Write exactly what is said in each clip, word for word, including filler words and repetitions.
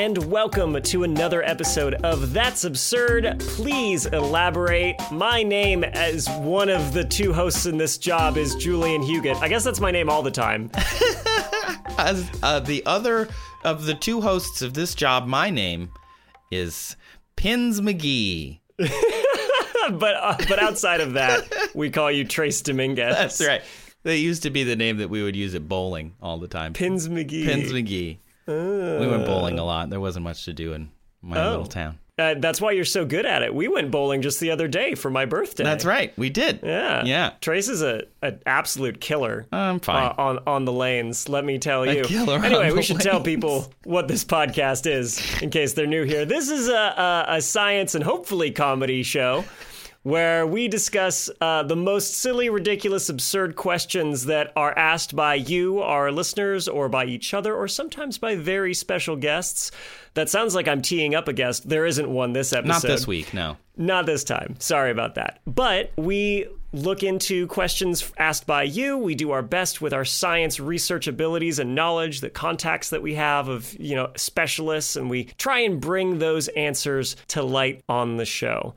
and welcome to another episode of That's Absurd, Please Elaborate. My name, as one of the two hosts in this job, is Julian Huguet. I guess that's my name all the time. As uh, the other of the two hosts of this job, my name is Pins McGee. But uh, but outside of that, we call you Trace Dominguez. That's right. That used to be the name that we would use at bowling all the time. Pins McGee. Pins McGee. Uh. We went bowling a lot. There wasn't much to do in my oh. little town. Uh, that's why you're so good at it. We went bowling just the other day for my birthday. That's right. We did. Yeah. Yeah. Trace is a an absolute killer. I'm fine. Uh, on, on the lanes, let me tell you. A killer anyway, on we the should lanes. Tell people what this podcast is in case they're new here. This is a, a, a science and hopefully comedy show where we discuss uh, the most silly, ridiculous, absurd questions that are asked by you, our listeners, or by each other, or sometimes by very special guests. That sounds like I'm teeing up a guest. There isn't one this episode. Not this week, no. Not this time. Sorry about that. But we look into questions asked by you. We do our best with our science research abilities and knowledge, the contacts that we have of, you know, specialists, and we try and bring those answers to light on the show.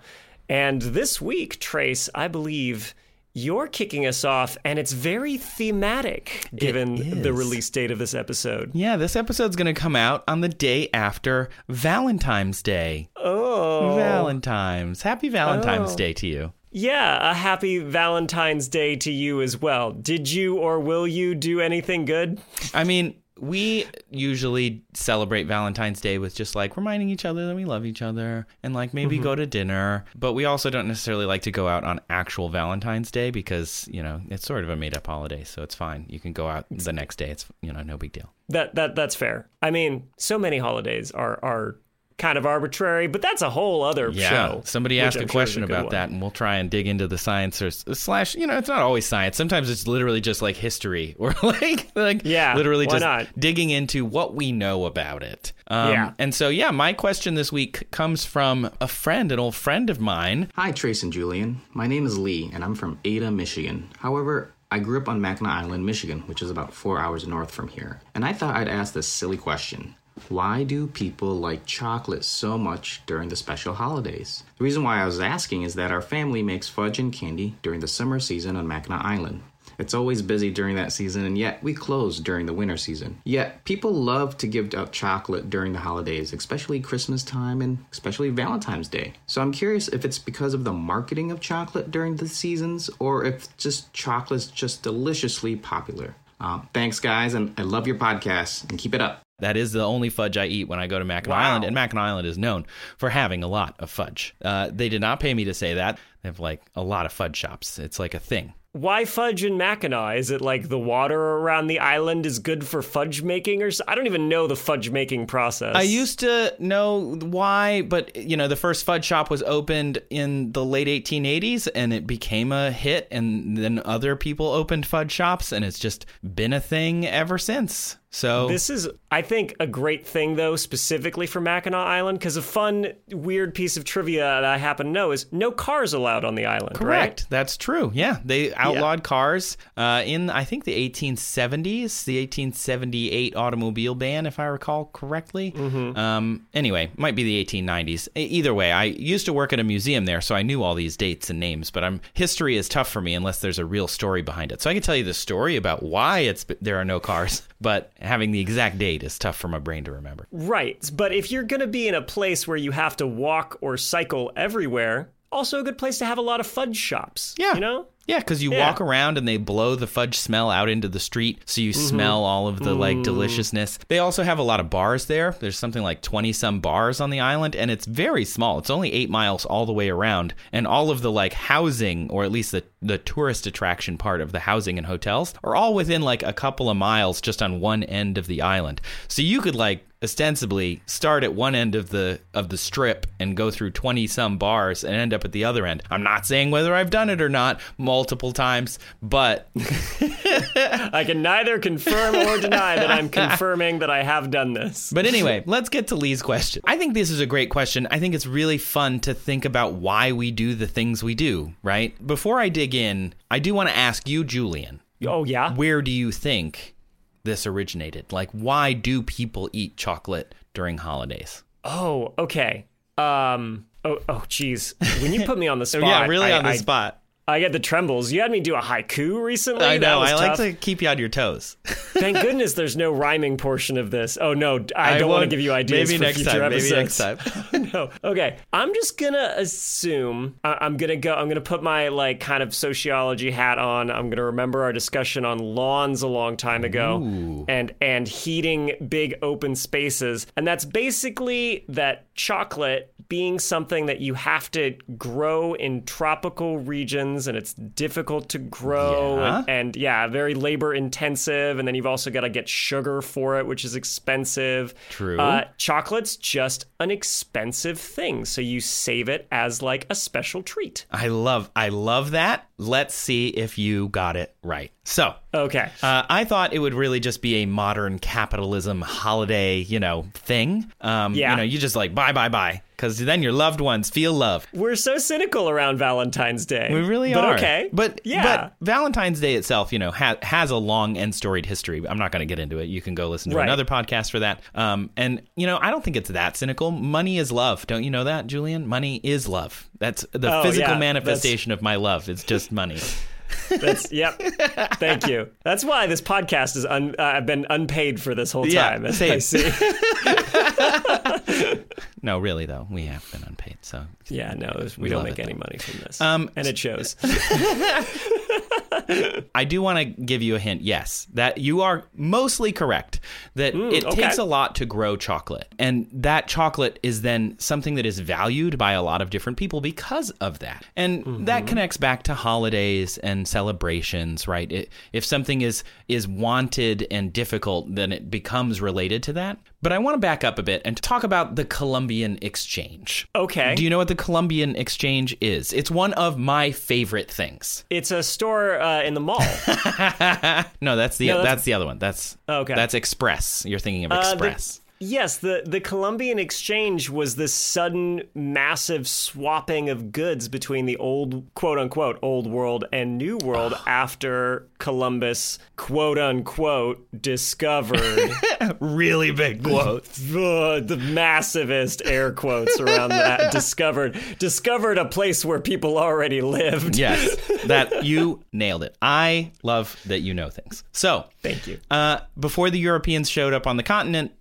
And this week, Trace, I believe you're kicking us off, and it's very thematic given the release date of this episode. Yeah, this episode's going to come out on the day after Valentine's Day. Oh. Valentine's. Happy Valentine's oh. Day to you. Yeah, a happy Valentine's Day to you as well. Did you or will you do anything good? I mean, we usually celebrate Valentine's Day with just like reminding each other that we love each other and like maybe mm-hmm. go to dinner. But we also don't necessarily like to go out on actual Valentine's Day because, you know, it's sort of a made up holiday. So it's fine. You can go out the next day. It's, you know, no big deal. That that that's fair. I mean, so many holidays are are kind of arbitrary, but that's a whole other yeah. show. Somebody asked a question about that and we'll try and dig into the science or slash, you know, it's not always science. Sometimes it's literally just like history or like, like yeah, literally just not? digging into what we know about it. Um, yeah. And so, yeah, my question this week comes from a friend, an old friend of mine. Hi, Trace and Julian. My name is Lee and I'm from Ada, Michigan. However, I grew up on Mackinac Island, Michigan, which is about four hours north from here. And I thought I'd ask this silly question. Why do people like chocolate so much during the special holidays? The reason why I was asking is that our family makes fudge and candy during the summer season on Mackinac Island. It's always busy during that season, and yet we close during the winter season. Yet people love to give out chocolate during the holidays, especially Christmas time and especially Valentine's Day. So I'm curious if it's because of the marketing of chocolate during the seasons or if just chocolate's just deliciously popular. Um, thanks, guys, and I love your podcast, and keep it up. That is the only fudge I eat when I go to Mackinac wow. Island, and Mackinac Island is known for having a lot of fudge. Uh, they did not pay me to say that. They have, like, a lot of fudge shops. It's like a thing. Why fudge in Mackinac? Is it like the water around the island is good for fudge making or so? I don't even know the fudge making process. I used to know why, but, you know, the first fudge shop was opened in the late eighteen eighties and it became a hit. And then other people opened fudge shops and it's just been a thing ever since. So this is, I think, a great thing, though, specifically for Mackinac Island, because a fun, weird piece of trivia that I happen to know is no cars allowed on the island. Correct. Right? That's true. Yeah. They outlawed yeah. cars uh, in, I think, the eighteen seventies, the eighteen seventy-eight automobile ban, if I recall correctly. Mm-hmm. Um, anyway, might be the eighteen nineties. Either way, I used to work at a museum there, so I knew all these dates and names, but I'm history is tough for me unless there's a real story behind it. So I can tell you the story about why it's there are no cars, but having the exact date is tough for my brain to remember. Right. But if you're going to be in a place where you have to walk or cycle everywhere, also a good place to have a lot of fudge shops. Yeah. You know? Yeah, because you yeah. walk around and they blow the fudge smell out into the street, so you mm-hmm. smell all of the, like, mm. deliciousness. They also have a lot of bars there. There's something like twenty-some bars on the island, and it's very small. It's only eight miles all the way around, and all of the, like, housing, or at least the, the tourist attraction part of the housing and hotels, are all within, like, a couple of miles just on one end of the island. So you could, like, ostensibly start at one end of the of the strip and go through twenty-some bars and end up at the other end. I'm not saying whether I've done it or not multiple times, but I can neither confirm or deny that I'm confirming that I have done this. But anyway, let's get to Lee's question. I think this is a great question. I think it's really fun to think about why we do the things we do, right? Before I dig in, I do want to ask you, Julian. Oh, yeah? Where do you think this originated? Like, why do people eat chocolate during holidays? Oh, okay. Um, oh, oh, geez. When you put me on the spot. yeah, really I, on the I, spot. I get the trembles. You had me do a haiku recently. I know. I tough. like to keep you on your toes. Thank goodness there's no rhyming portion of this. Oh, no. I, I don't want to give you ideas maybe for next future time, episodes. Maybe next time. No. Okay. I'm just going to assume I- I'm going to go. I'm going to put my like kind of sociology hat on. I'm going to remember our discussion on lawns a long time ago Ooh. and and heating big open spaces. And that's basically that chocolate being something that you have to grow in tropical regions, and it's difficult to grow yeah. And, and yeah, very labor intensive. And then you've also got to get sugar for it, which is expensive. True. Uh, chocolate's just an expensive thing. So you save it as like a special treat. I love, I love that. Let's see if you got it right. So, okay, uh, I thought it would really just be a modern capitalism holiday, you know, thing. Um, yeah. You know, you just like, buy, buy, buy. Because then your loved ones feel love. We're so cynical around Valentine's Day. We really but are. Okay. But yeah. But Valentine's Day itself, you know, ha- has a long and storied history. I'm not going to get into it. You can go listen to right. another podcast for that. Um, and, you know, I don't think it's that cynical. Money is love. Don't you know that, Julian? Money is love. That's the oh, physical yeah. manifestation That's... of my love. It's just money. That's yep. Thank you. That's why this podcast is un- uh, I've been unpaid for this whole time. Yeah, same. I see. No, really though, we have been unpaid. So yeah, no, we, we don't make it, any though. money from this, um, and it shows. I do want to give you a hint. Yes, that you are mostly correct. That mm, it okay. takes a lot to grow chocolate, and that chocolate is then something that is valued by a lot of different people because of that, and mm-hmm. that connects back to holidays and celebrations, right? It, if something is is wanted and difficult, then it becomes related to that. But I want to back up a bit and talk about the Columbian Exchange. Okay. Do you know what the Columbian Exchange is? It's one of my favorite things. It's a store uh, in the mall. No, that's the no, that's, that's the other one. That's okay. That's Express. You're thinking of Express. Uh, the- Yes, the, the Columbian Exchange was this sudden, massive swapping of goods between the old, quote-unquote, old world and new world oh. after Columbus, quote-unquote, discovered... really big quotes. The, the massivest air quotes around that. discovered discovered a place where people already lived. Yes, that you nailed it. I love that you know things. So, thank you. Uh, before the Europeans showed up on the continent,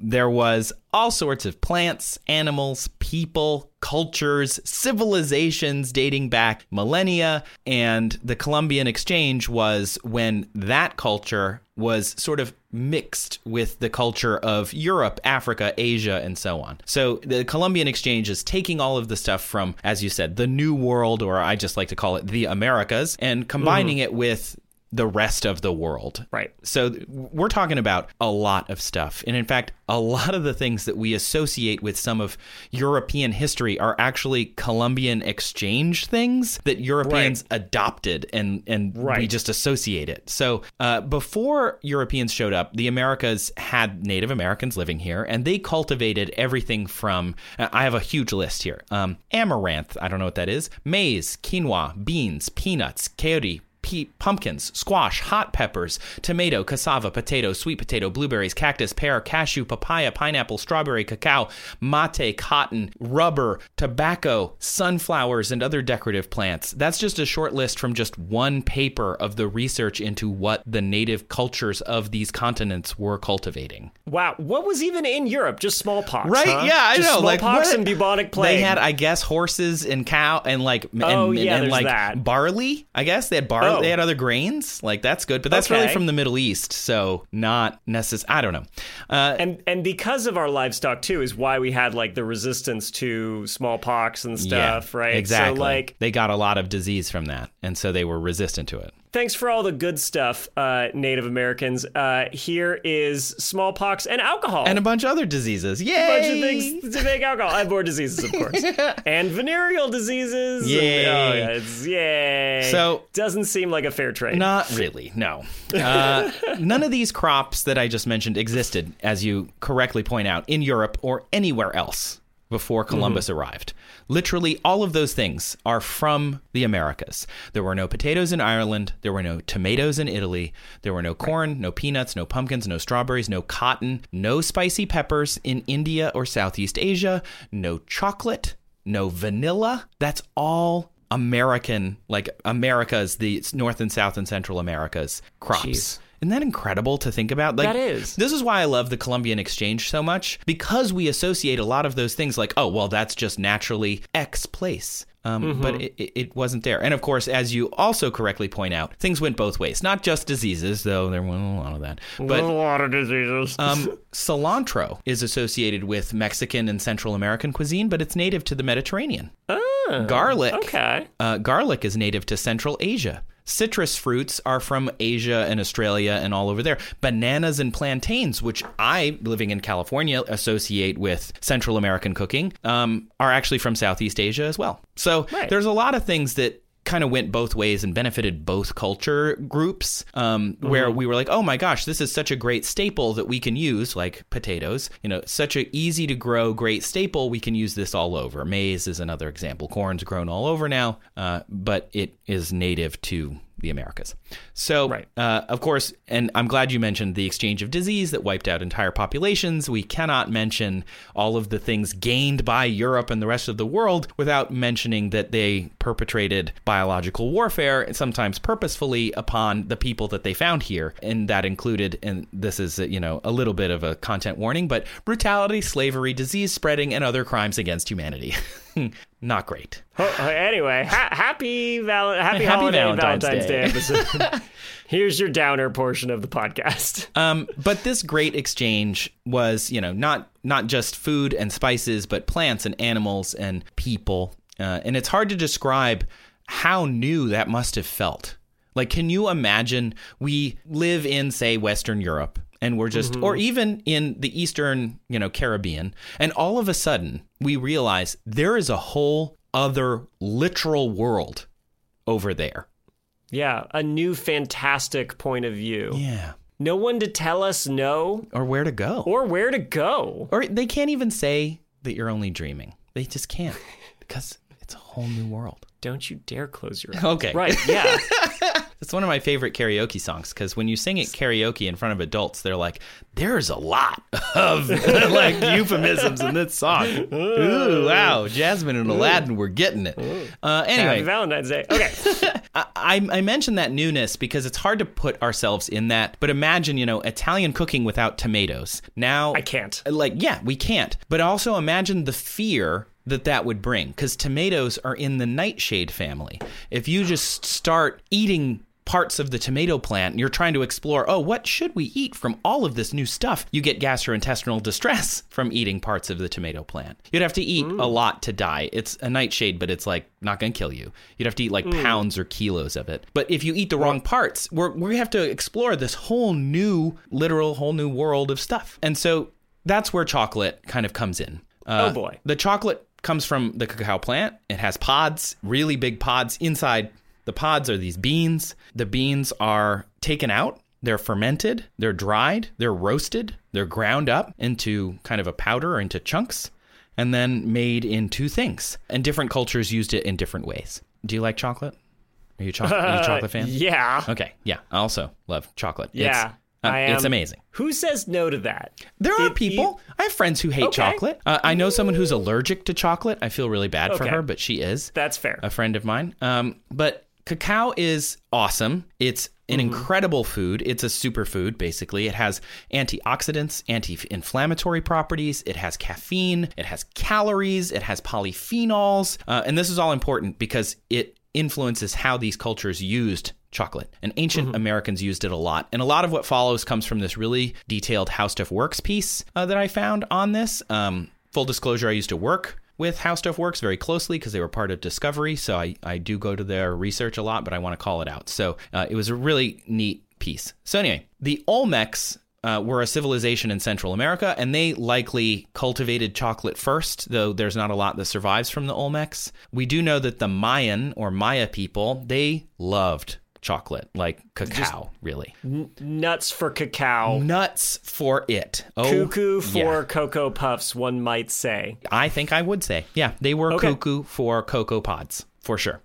there was all sorts of plants, animals, people, cultures, civilizations dating back millennia. And the Columbian Exchange was when that culture was sort of mixed with the culture of Europe, Africa, Asia, and so on. So the Columbian Exchange is taking all of the stuff from, as you said, the New World, or I just like to call it the Americas, and combining mm. it with the rest of the world. Right. So we're talking about a lot of stuff. And in fact, a lot of the things that we associate with some of European history are actually Columbian exchange things that Europeans right. adopted and, and right. we just associate it. So uh, before Europeans showed up, the Americas had Native Americans living here, and they cultivated everything from, uh, I have a huge list here, um, amaranth, I don't know what that is, maize, quinoa, beans, peanuts, coyote, pumpkins, squash, hot peppers, tomato, cassava, potato, sweet potato, blueberries, cactus, pear, cashew, papaya, pineapple, strawberry, cacao, mate, cotton, rubber, tobacco, sunflowers, and other decorative plants. That's just a short list from just one paper of the research into what the native cultures of these continents were cultivating. Wow. What was even in Europe? Just smallpox, right? Huh? Yeah, I just know. Smallpox like, what? And bubonic plague. They had, I guess, horses and cow and like and, oh, yeah, and, and like that. barley. I guess they had barley. Oh. They had other grains, like that's good, but that's okay. really from the Middle East, so not necessary. I don't know. Uh, and and because of our livestock too, is why we had like the resistance to smallpox and stuff, yeah, right? Exactly. So like they got a lot of disease from that, and so they were resistant to it. Thanks for all the good stuff, uh, Native Americans. Uh, here is smallpox and alcohol. And a bunch of other diseases. Yay! A bunch of things to make alcohol. And more diseases, of course. And venereal diseases. Yay! Oh, yeah, it's, yay! So, doesn't seem like a fair trade. Not really, no. Uh, none of these crops that I just mentioned existed, as you correctly point out, in Europe or anywhere else. before Columbus mm-hmm. arrived. Literally all of those things are from the Americas. There were no potatoes in Ireland. There were no tomatoes in Italy. There were no corn, no peanuts, no pumpkins, no strawberries, no cotton, no spicy peppers in India or Southeast Asia, no chocolate, no vanilla. That's all American, like America's, the North and South and Central America's crops. Jeez. Isn't that incredible to think about? Like, that is. This is why I love the Columbian Exchange so much, because we associate a lot of those things like, oh, well, that's just naturally X place. Um, mm-hmm. But it, it wasn't there. And, of course, as you also correctly point out, things went both ways. Not just diseases, though there wasn't a lot of that. But a lot of diseases. um, cilantro is associated with Mexican and Central American cuisine, but it's native to the Mediterranean. Oh, garlic. Okay. Uh, garlic is native to Central Asia. Citrus fruits are from Asia and Australia and all over there. Bananas and plantains, which I, living in California, associate with Central American cooking, um, are actually from Southeast Asia as well. So right. there's a lot of things that kind of went both ways and benefited both culture groups, um, mm-hmm. where we were like, oh my gosh, this is such a great staple that we can use, like potatoes, you know, such an easy to grow, great staple. We can use this all over. Maize is another example. Corn's grown all over now, uh, but it is native to the Americas. So, right. uh, of course, and I'm glad you mentioned the exchange of disease that wiped out entire populations. We cannot mention all of the things gained by Europe and the rest of the world without mentioning that they perpetrated biological warfare, sometimes purposefully, upon the people that they found here. And that included, and this is, you know, a little bit of a content warning, but brutality, slavery, disease spreading, and other crimes against humanity. Not great. Anyway, ha- happy, val- happy, happy holiday Valentine's, Valentine's Day, Day episode. Here's your downer portion of the podcast. Um, but this great exchange was, you know, not not just food and spices, but plants and animals and people. Uh, and it's hard to describe how new that must have felt. Like, can you imagine we live in, say, Western Europe? And we're just, mm-hmm. or even in the Eastern, you know, Caribbean. And all of a sudden, we realize there is a whole other literal world over there. Yeah. A new fantastic point of view. Yeah. No one to tell us no. Or where to go. Or where to go. Or they can't even say that you're only dreaming. They just can't, because it's a whole new world. Don't you dare close your eyes. Okay. Right. Yeah. It's one of my favorite karaoke songs, because when you sing it karaoke in front of adults, they're like, there's a lot of like euphemisms in this song. Ooh, wow. Jasmine and Aladdin Ooh. Were getting it. Uh, anyway. Happy Valentine's Day. Okay. I, I mentioned that newness because it's hard to put ourselves in that. But imagine, you know, Italian cooking without tomatoes. Now. I can't. Like, yeah, we can't. But also imagine the fear that that would bring, because tomatoes are in the nightshade family. If you just start eating parts of the tomato plant and you're trying to explore, oh, what should we eat from all of this new stuff? You get gastrointestinal distress from eating parts of the tomato plant. You'd have to eat mm. a lot to die. It's a nightshade, but it's like not going to kill you. You'd have to eat like mm. pounds or kilos of it. But if you eat the wrong parts, we're, we have to explore this whole new, literal, whole new world of stuff. And so that's where chocolate kind of comes in. Uh, oh, boy. The chocolate comes from the cacao plant. It has pods, really big pods. Inside the pods are these beans. The beans are taken out. They're fermented. They're dried. They're roasted. They're ground up into kind of a powder or into chunks, and then made into things. And different cultures used it in different ways. Do you like chocolate? Are you, cho- uh, are you a chocolate fan? Yeah. Okay. Yeah. I also love chocolate. Yeah. It's, Um, it's amazing. Who says no to that? There are it, people. You, I have friends who hate okay. chocolate. Uh, I know someone who's allergic to chocolate. I feel really bad okay. for her, but she is. That's fair. A friend of mine. Um, but cacao is awesome. It's an mm-hmm. incredible food. It's a superfood, basically. It has antioxidants, anti-inflammatory properties. It has caffeine. It has calories. It has polyphenols. Uh, and this is all important because it influences how these cultures used chocolate. And ancient mm-hmm. Americans used it a lot. And a lot of what follows comes from this really detailed How Stuff Works piece uh, that I found on this. Um, full disclosure, I used to work with How Stuff Works very closely because they were part of Discovery. So I, I do go to their research a lot, but I want to call it out. So uh, it was a really neat piece. So anyway, the Olmecs Uh, were a civilization in Central America, and they likely cultivated chocolate first, though there's not a lot that survives from the Olmecs. We do know that the Mayan or Maya people, they loved chocolate, like cacao, just really. N- nuts for cacao. Nuts for it. Oh, cuckoo for yeah. Cocoa Puffs, one might say. I think I would say. Yeah, they were okay. Cuckoo for Cocoa Pods, for sure.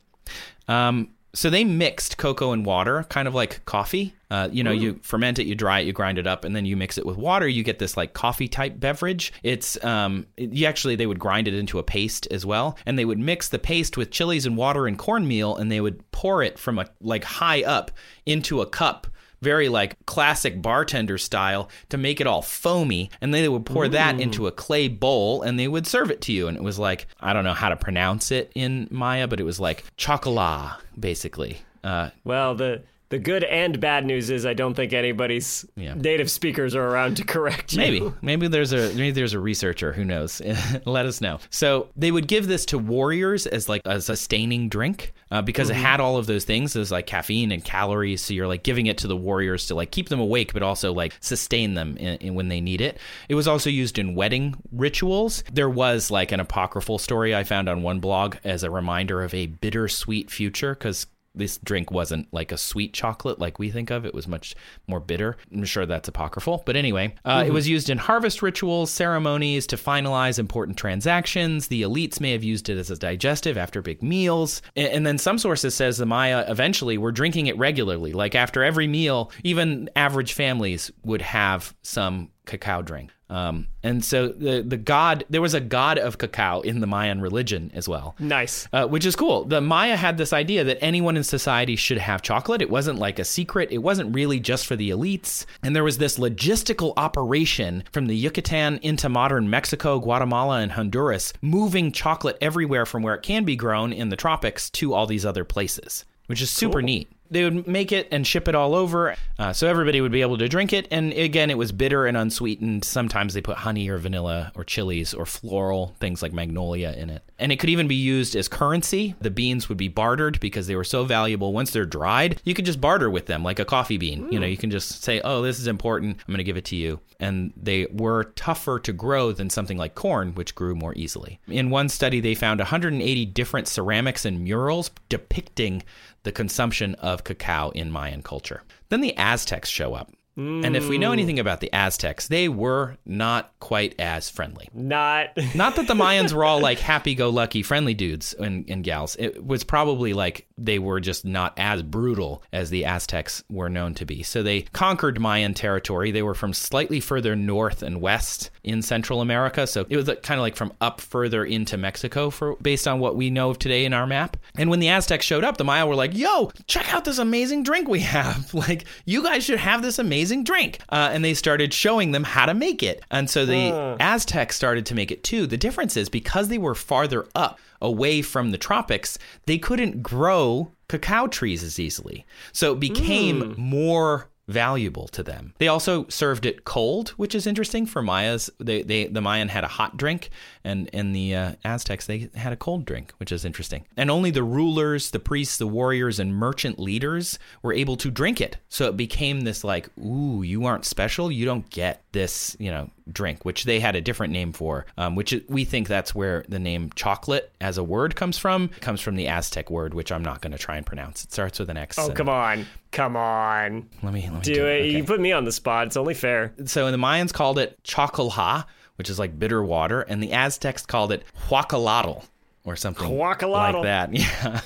Um, so they mixed cocoa and water, kind of like coffee. Uh, you know, Ooh. You ferment it, you dry it, you grind it up, and then you mix it with water. You get this like coffee type beverage. It's um, it, you actually they would grind it into a paste as well, and they would mix the paste with chilies and water and cornmeal, and they would pour it from a like high up into a cup, very like classic bartender style, to make it all foamy. And then they would pour Ooh. That into a clay bowl, and they would serve it to you. And it was like, I don't know how to pronounce it in Maya, but it was like chocolat, basically. Uh, well, the the good and bad news is I don't think anybody's yeah. native speakers are around to correct you. Maybe. Maybe there's a maybe there's a researcher. Who knows? Let us know. So they would give this to warriors as like as a sustaining drink. Uh, because mm-hmm. it had all of those things. It was like caffeine and calories. So you're like giving it to the warriors to like keep them awake, but also like sustain them in, in when they need it. It was also used in wedding rituals. There was like an apocryphal story I found on one blog as a reminder of a bittersweet future, because this drink wasn't like a sweet chocolate like we think of. It was much more bitter. I'm sure that's apocryphal. But anyway, uh, mm-hmm. it was used in harvest rituals, ceremonies to finalize important transactions. The elites may have used it as a digestive after big meals. And, and then some sources says the Maya eventually were drinking it regularly. Like after every meal, even average families would have some cacao drink. Um, and so the, the god, there was a god of cacao in the Mayan religion as well. Nice. Uh, which is cool. The Maya had this idea that anyone in society should have chocolate. It wasn't like a secret. It wasn't really just for the elites. And there was this logistical operation from the Yucatan into modern Mexico, Guatemala, and Honduras, moving chocolate everywhere from where it can be grown in the tropics to all these other places, which is super cool. neat. They would make it and ship it all over, uh, so everybody would be able to drink it. And again, it was bitter and unsweetened. Sometimes they put honey or vanilla or chilies or floral things like magnolia in it. And it could even be used as currency. The beans would be bartered because they were so valuable. Once they're dried, you could just barter with them like a coffee bean. Mm. You know, you can just say, oh, this is important. I'm going to give it to you. And they were tougher to grow than something like corn, which grew more easily. In one study, they found one hundred eighty different ceramics and murals depicting the consumption of cacao in Mayan culture. Then the Aztecs show up. Mm. And if we know anything about the Aztecs, they were not quite as friendly. Not. Not that the Mayans were all like happy-go-lucky friendly dudes and, and gals. It was probably like they were just not as brutal as the Aztecs were known to be. So they conquered Mayan territory. They were from slightly further north and west in Central America. So it was kind of like from up further into Mexico, for based on what we know of today in our map. And when the Aztecs showed up, the Maya were like, yo, check out this amazing drink we have. Like, you guys should have this amazing Amazing drink. Uh, and they started showing them how to make it. And so the uh. Aztecs started to make it too. The difference is because they were farther up away from the tropics, they couldn't grow cacao trees as easily. So it became mm. more valuable to them. They also served it cold, which is interesting for Mayas. They, they the Mayan had a hot drink, and and the uh, Aztecs, they had a cold drink, which is interesting. And only the rulers, the priests, the warriors, and merchant leaders were able to drink it. So it became this like, ooh, you aren't special. You don't get this, you know, drink, which they had a different name for, um, which we think that's where the name chocolate as a word comes from. It comes from the Aztec word, which I'm not going to try and pronounce. It starts with an X. Oh, come on. Come on. Let me, let me do, do it. it. Okay. You put me on the spot. It's only fair. So the Mayans called it chocolha, which is like bitter water, and the Aztecs called it huacalatl or something huacalatl. like that. Yeah,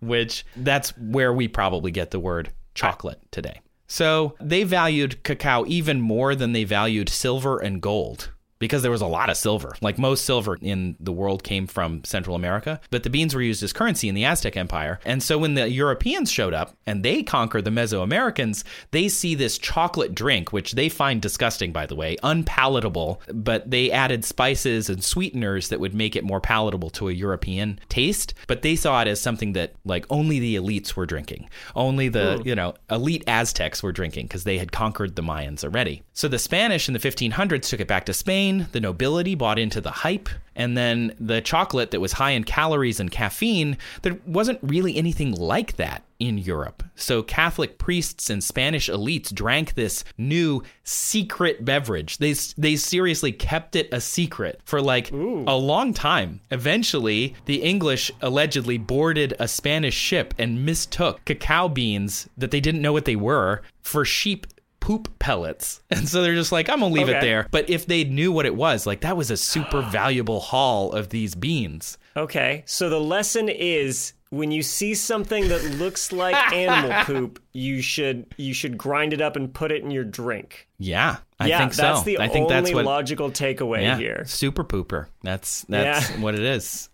which that's where we probably get the word chocolate today. So they valued cacao even more than they valued silver and gold, because there was a lot of silver. Like most silver in the world came from Central America, but the beans were used as currency in the Aztec Empire. And so when the Europeans showed up and they conquered the Mesoamericans, they see this chocolate drink, which they find disgusting, by the way, unpalatable, but they added spices and sweeteners that would make it more palatable to a European taste. But they saw it as something that like only the elites were drinking, only the, Ooh. you know, elite Aztecs were drinking, because they had conquered the Mayans already. So the Spanish in the fifteen hundreds took it back to Spain. brain, the nobility bought into the hype, and then the chocolate that was high in calories and caffeine, there wasn't really anything like that in Europe. So Catholic priests and Spanish elites drank this new secret beverage. They they seriously kept it a secret for like Ooh. a long time. Eventually, the English allegedly boarded a Spanish ship and mistook cacao beans that they didn't know what they were for sheep poop pellets. And so they're just like, I'm going to leave okay. it there. But if they knew what it was, like that was a super valuable haul of these beans. Okay. So the lesson is when you see something that looks like animal poop, you should you should grind it up and put it in your drink. Yeah. I yeah, think so. That's the I think only that's what, logical takeaway yeah, here. Super pooper. That's that's yeah. what it is.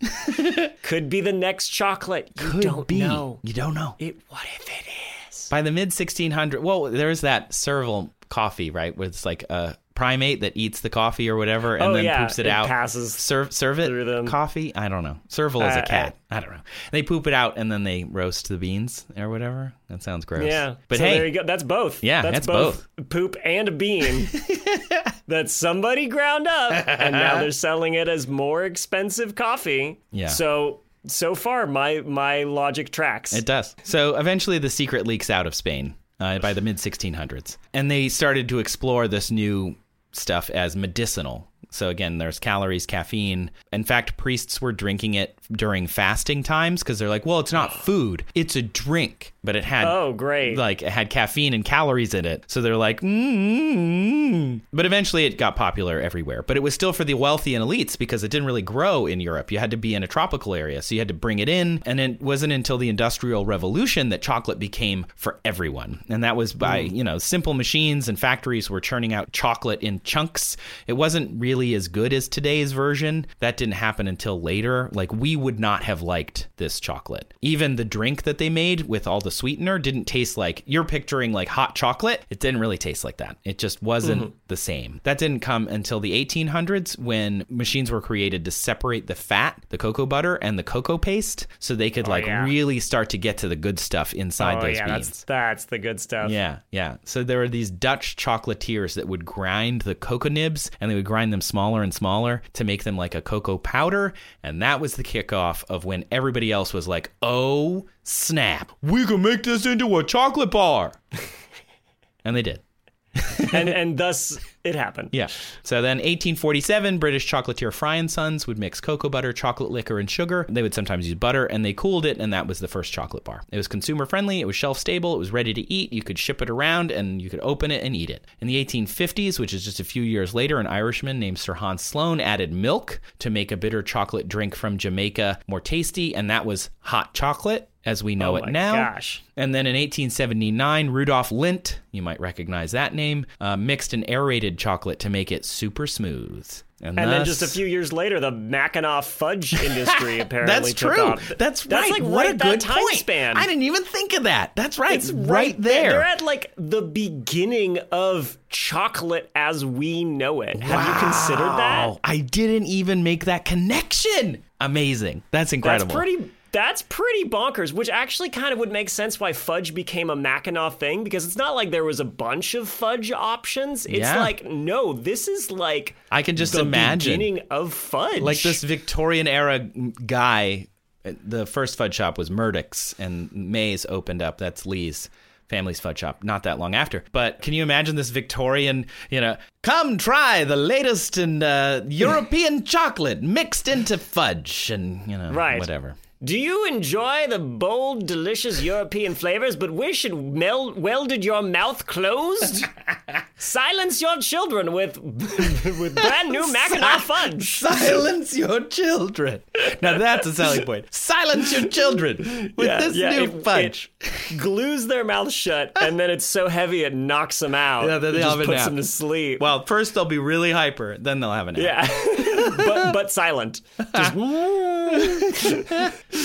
Could be the next chocolate. You Could don't be. know. You don't know. It, what if it is? By the mid sixteen hundreds, well, there's that serval coffee, right? Where it's like a primate that eats the coffee or whatever and oh, then yeah. poops it, it out. Passes serve serve it them. coffee? I don't know. Serval uh, is a cat. I don't know. They poop it out and then they roast the beans or whatever. That sounds gross. Yeah. But so hey, there you go. That's both. Yeah, that's, that's both. both. Poop and a bean that somebody ground up and now they're selling it as more expensive coffee. Yeah. So So far, my my logic tracks. It does. So eventually the secret leaks out of Spain uh, by the mid sixteen hundreds. And they started to explore this new stuff as medicinal. So again, there's calories, caffeine. In fact, priests were drinking it during fasting times because they're like, well, it's not food. It's a drink. But it had oh, great. like it had caffeine and calories in it. So they're like, mm-hmm. But eventually it got popular everywhere. But it was still for the wealthy and elites because it didn't really grow in Europe. You had to be in a tropical area. So you had to bring it in. And it wasn't until the Industrial Revolution that chocolate became for everyone. And that was by, mm. you know, simple machines and factories were churning out chocolate in chunks. It wasn't really as good as today's version. That didn't happen until later. Like, we would not have liked this chocolate. Even the drink that they made with all the sweetener didn't taste like, you're picturing like hot chocolate. It didn't really taste like that. It just wasn't mm-hmm. the same. That didn't come until the eighteen hundreds when machines were created to separate the fat, the cocoa butter, and the cocoa paste so they could oh, like yeah. really start to get to the good stuff inside oh, those yeah, beans. That's, that's the good stuff. Yeah, yeah. So there were these Dutch chocolatiers that would grind the cocoa nibs and they would grind them smaller and smaller to make them like a cocoa powder. And that was the kickoff of when everybody else was like, oh, snap, we can make this into a chocolate bar. And they did. and and thus it happened. Yeah. So then eighteen forty-seven, British chocolatier Fry and Sons would mix cocoa butter, chocolate liquor, and sugar. They would sometimes use butter, and they cooled it, and that was the first chocolate bar. It was consumer friendly, it was shelf stable, it was ready to eat. You could ship it around, and you could open it and eat it. In the eighteen fifties, which is just a few years later, an Irishman named Sir Hans Sloane added milk to make a bitter chocolate drink from Jamaica more tasty, and that was hot chocolate as we know oh it now. Gosh. And then in eighteen seventy-nine, Rudolf Lindt, you might recognize that name, uh, mixed an aerated chocolate to make it super smooth. And, and thus... then just a few years later, the Mackinac fudge industry apparently That's took true. off. That's, That's right. Like what right a good time point. span. I didn't even think of that. That's right. It's right, right there. They're at like the beginning of chocolate as we know it. Wow. Have you considered that? I didn't even make that connection. Amazing. That's incredible. That's pretty That's pretty bonkers, which actually kind of would make sense why fudge became a Mackinac thing, because it's not like there was a bunch of fudge options. It's yeah. like, no, this is like I can just the imagine beginning of fudge. Like this Victorian era guy, the first fudge shop was Murdick's, and May's opened up. That's Lee's family's fudge shop not that long after. But can you imagine this Victorian, you know, come try the latest in uh, European chocolate mixed into fudge and, you know, right. whatever. Do you enjoy the bold, delicious European flavors, but wish it mel- welded your mouth closed? Silence your children with with brand new Mackinac si- fudge. Silence your children. Now that's a selling point. Silence your children with yeah, this yeah, new it, fudge. It glues their mouth shut, and then it's so heavy it knocks them out. Yeah, then they just puts them to sleep. Well, first they'll be really hyper, then they'll have an nap. Yeah, but, but silent. Just...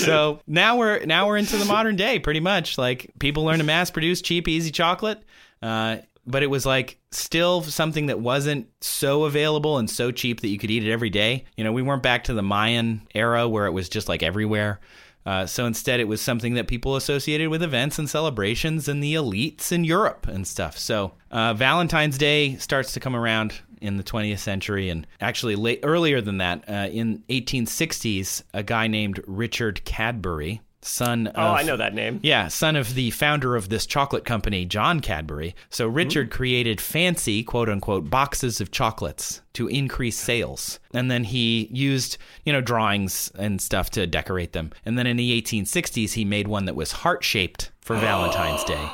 So now we're now we're into the modern day, pretty much. Like, people learn to mass produce cheap, easy chocolate, uh, but it was like still something that wasn't so available and so cheap that you could eat it every day. You know, we weren't back to the Mayan era where it was just like everywhere. Uh, so instead, it was something that people associated with events and celebrations and the elites in Europe and stuff. So uh, Valentine's Day starts to come around in the twentieth century, and actually late, earlier than that, uh, in eighteen sixties, a guy named Richard Cadbury, son of... Oh, I know that name. Yeah, son of the founder of this chocolate company, John Cadbury. So Richard mm-hmm. created fancy, quote-unquote, boxes of chocolates to increase sales. And then he used, you know, drawings and stuff to decorate them. And then in the eighteen sixties, he made one that was heart-shaped for Valentine's Day.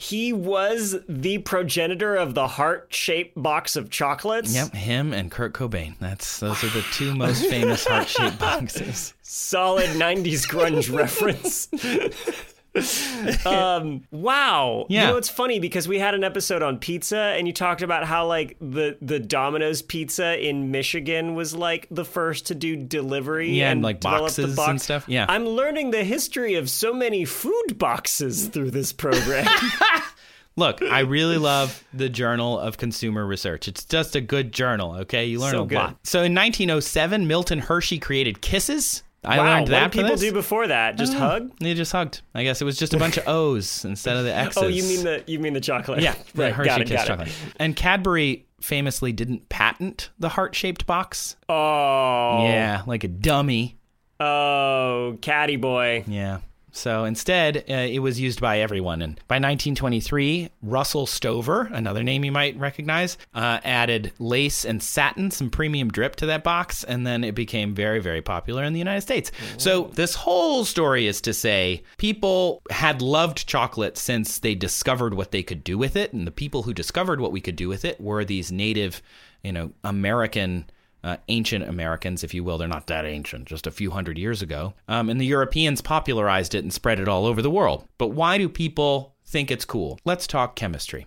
He was the progenitor of the heart-shaped box of chocolates. Yep, him and Kurt Cobain. That's those are the two most famous heart-shaped boxes. Solid nineties grunge reference. um, wow. Yeah. You know, it's funny because we had an episode on pizza and you talked about how like the, the Domino's pizza in Michigan was like the first to do delivery. Yeah, and, and like boxes box. and stuff. Yeah. I'm learning the history of so many food boxes through this program. Look, I really love the Journal of Consumer Research. It's just a good journal, okay? You learn so a good. lot. So in nineteen oh seven, Milton Hershey created Kisses. I wow, learned that. What did people do before that? Just oh, hug? They just hugged. I guess it was just a bunch of O's instead of the X's. Oh, you mean the you mean the chocolate? Yeah, the right. Hershey got it, Kiss got chocolate. It. And Cadbury famously didn't patent the heart-shaped box. Oh, yeah, like a dummy. Oh, Caddy boy. Yeah. So instead, uh, it was used by everyone. And by nineteen twenty-three, Russell Stover, another name you might recognize, uh, added lace and satin, some premium drip to that box. And then it became very, very popular in the United States. Ooh. So this whole story is to say people had loved chocolate since they discovered what they could do with it. And the people who discovered what we could do with it were these native, you know, American Uh, ancient Americans, if you will. They're not that ancient, just a few hundred years ago. Um, and the Europeans popularized it and spread it all over the world. But why do people think it's cool? Let's talk chemistry.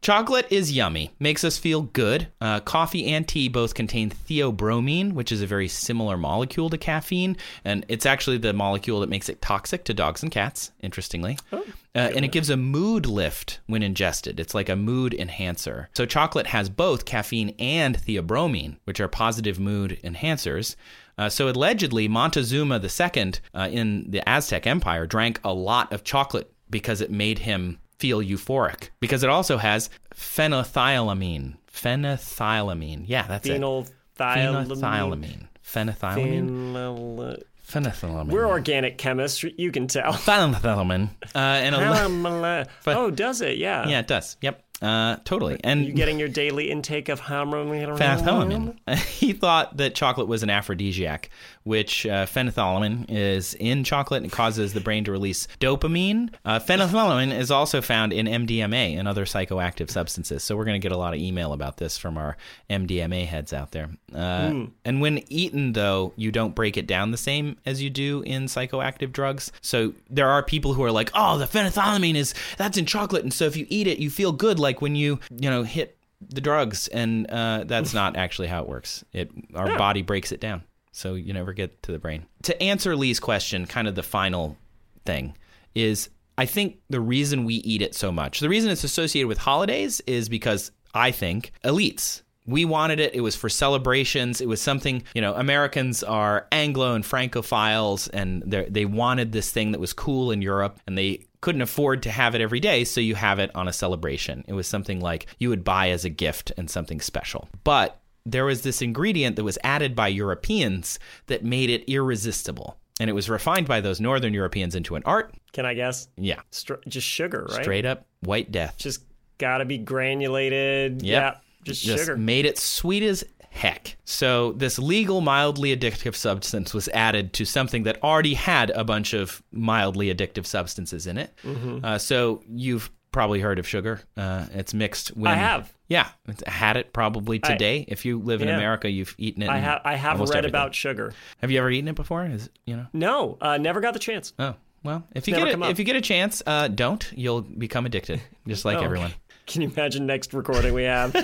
Chocolate is yummy, makes us feel good. Uh, coffee and tea both contain theobromine, which is a very similar molecule to caffeine. And it's actually the molecule that makes it toxic to dogs and cats, interestingly. Oh. Uh, and it gives a mood lift when ingested. It's like a mood enhancer. So chocolate has both caffeine and theobromine, which are positive mood enhancers. Uh, so allegedly, Montezuma the Second uh, in the Aztec Empire drank a lot of chocolate because it made him feel euphoric. Because it also has phenethylamine. Phenethylamine. Yeah, that's Phenol- it. Phenethylamine. Phenethylamine. Phen- Phenethylamine. We're organic chemists, you can tell. Phenethylamine. Uh, and a, oh, does it? Yeah. Yeah, it does. Yep. Uh, totally. And you're getting your daily intake of phenethylamine. He thought that chocolate was an aphrodisiac, which uh, phenethylamine is in chocolate and causes the brain to release dopamine. Uh, phenethylamine is also found in M D M A and other psychoactive substances. So we're going to get a lot of email about this from our M D M A heads out there. Uh, mm. And when eaten, though, you don't break it down the same as you do in psychoactive drugs. So there are people who are like, oh, the phenethylamine is that's in chocolate. And so if you eat it, you feel good. Like, Like when you, you know, hit the drugs, and uh, that's not actually how it works. It Our yeah. body breaks it down, so you never get to the brain. To answer Lee's question, kind of the final thing is, I think the reason we eat it so much, the reason it's associated with holidays is because, I think, elites. We wanted it. It was for celebrations. It was something, you know, Americans are Anglo and Francophiles, and they wanted this thing that was cool in Europe, and they couldn't afford to have it every day, so you have it on a celebration. It was something like you would buy as a gift and something special. But there was this ingredient that was added by Europeans that made it irresistible, and it was refined by those Northern Europeans into an art. Can I guess? Yeah. Str- just sugar, right? Straight up white death. Just gotta be granulated. Yep. Yeah. Just, just sugar. Made it sweet as heck. So this legal mildly addictive substance was added to something that already had a bunch of mildly addictive substances in it. Mm-hmm. Uh, so you've probably heard of sugar. Uh, it's mixed with... I have. Yeah. Had it probably today. I, if you live in yeah. America, you've eaten it. I, ha- I have read everything. About sugar. Have you ever eaten it before? Is it, you know? No. Uh, never got the chance. Oh. Well, if, you get, a, if you get a chance, uh, don't. You'll become addicted, just like oh, everyone. Okay. Can you imagine next recording we have?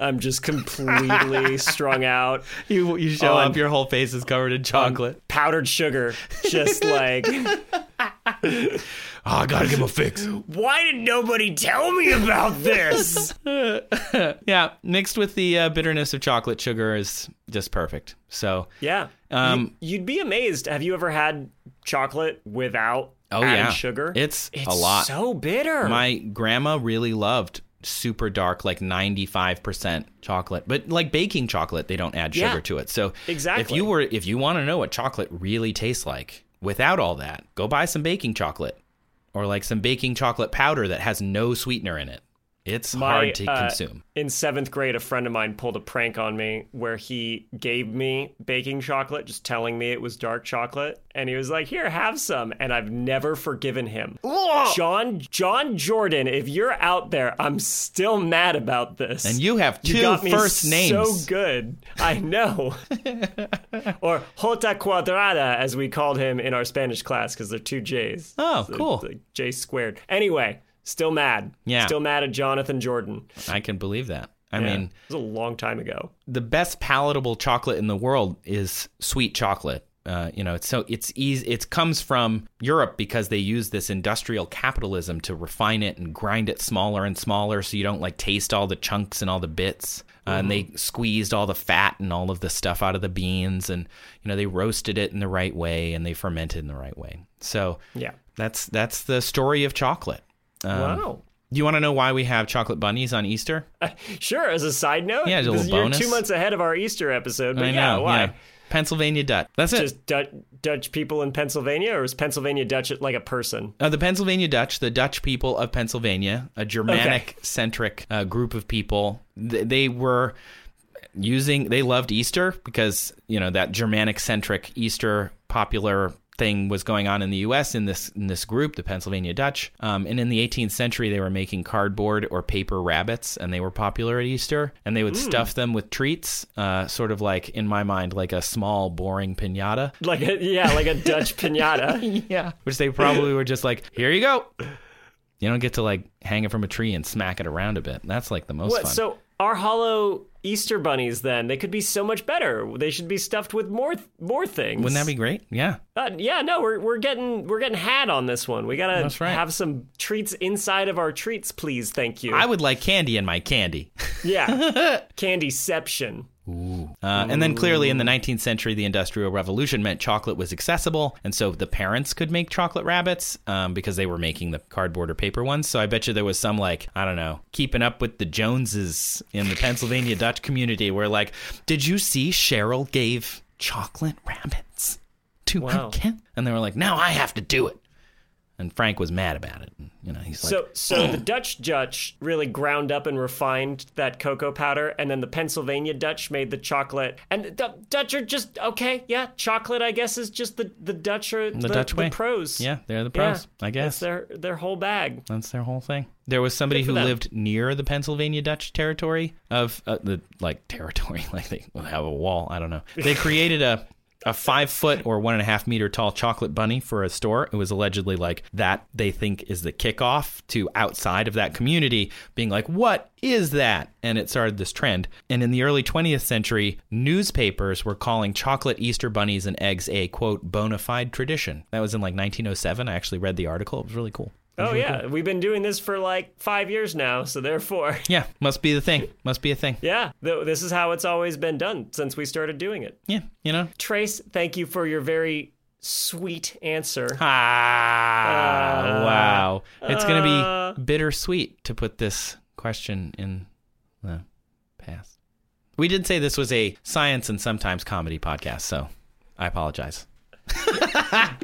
I'm just completely strung out. You you show on, up, your whole face is covered in chocolate. Powdered sugar, just like... oh, I gotta give him a fix. Why did nobody tell me about this? Yeah, mixed with the uh, bitterness of chocolate, sugar is just perfect. So yeah, um, you, you'd be amazed. Have you ever had chocolate without... Oh, added yeah. sugar? It's, it's a lot. It's so bitter. My grandma really loved super dark, like ninety-five percent chocolate, but like baking chocolate, they don't add sugar yeah, to it. So exactly. if you were, if you want to know what chocolate really tastes like without all that, go buy some baking chocolate or like some baking chocolate powder that has no sweetener in it. It's My, hard to uh, consume. In seventh grade, a friend of mine pulled a prank on me where he gave me baking chocolate, just telling me it was dark chocolate. And he was like, here, have some. And I've never forgiven him. Ugh! John John Jordan, if you're out there, I'm still mad about this. And you have two you got me first names. So good. I know. Or Jota Cuadrada, as we called him in our Spanish class, because they're two J's. Oh, so, cool. Like J squared. Anyway. Still mad. Yeah. Still mad at Jonathan Jordan. I can believe that. I yeah. mean, it was a long time ago. The best palatable chocolate in the world is sweet chocolate. Uh, you know, it's so it's easy. It comes from Europe because they use this industrial capitalism to refine it and grind it smaller and smaller, so you don't like taste all the chunks and all the bits. Uh, mm-hmm. And they squeezed all the fat and all of the stuff out of the beans, and you know they roasted it in the right way and they fermented in the right way. So yeah, that's that's the story of chocolate. Um, wow. Do you want to know why we have chocolate bunnies on Easter? Uh, sure, as a side note. Yeah, as a little bonus. You're two months ahead of our Easter episode, but I yeah, know, why? Yeah. Pennsylvania Dutch. That's Just it. Just du- Dutch people in Pennsylvania, or is Pennsylvania Dutch like a person? Uh, the Pennsylvania Dutch, the Dutch people of Pennsylvania, a Germanic-centric okay. uh, group of people. They, they were using, they loved Easter because, you know, that Germanic-centric Easter popular thing was going on in the U S in this in this group, the Pennsylvania Dutch. Um, and in the eighteenth century, they were making cardboard or paper rabbits, and they were popular at Easter. And they would mm. stuff them with treats, uh, sort of like, in my mind, like a small, boring piñata. Like a, yeah, like a Dutch piñata. Yeah. Which they probably were just like, here you go. You don't get to like hang it from a tree and smack it around a bit. That's like the most what, fun. So our hollow Easter bunnies, then, they could be so much better. They should be stuffed with more more things. Wouldn't that be great? Yeah. Uh, yeah. No, we're we're getting we're getting had on this one. We gotta right. have some treats inside of our treats, please. Thank you. I would like candy in my candy. Yeah. Candyception. Ooh. Uh, and then clearly in the nineteenth century, the Industrial Revolution meant chocolate was accessible. And so the parents could make chocolate rabbits um, because they were making the cardboard or paper ones. So I bet you there was some like, I don't know, keeping up with the Joneses in the Pennsylvania Dutch community where like, did you see Cheryl gave chocolate rabbits to wow. her kid? And they were like, now I have to do it. And Frank was mad about it. You know, he's like, so so the Dutch Dutch really ground up and refined that cocoa powder, and then the Pennsylvania Dutch made the chocolate. And the D- Dutch are just, okay, yeah, chocolate, I guess, is just the, the Dutch are the, the, Dutch the way. pros. Yeah, they're the pros, yeah, I guess. That's their, their whole bag. That's their whole thing. There was somebody who them. lived near the Pennsylvania Dutch territory of, uh, the like, territory, like they have a wall, I don't know. They created a... a five foot or one and a half meter tall chocolate bunny for a store. It was allegedly like that they think is the kickoff to outside of that community being like, what is that? And it started this trend. And in the early twentieth century, newspapers were calling chocolate Easter bunnies and eggs a, quote, bona fide tradition. That was in like nineteen oh seven. I actually read the article. It was really cool. Was oh, really yeah. Cool. We've been doing this for like five years now. So therefore. Yeah. Must be the thing. Must be a thing. Yeah. Th- this is how it's always been done since we started doing it. Yeah. You know, Trace, thank you for your very sweet answer. Ah, uh, wow. It's uh, going to be bittersweet to put this question in the past. We did say this was a science and sometimes comedy podcast, so I apologize.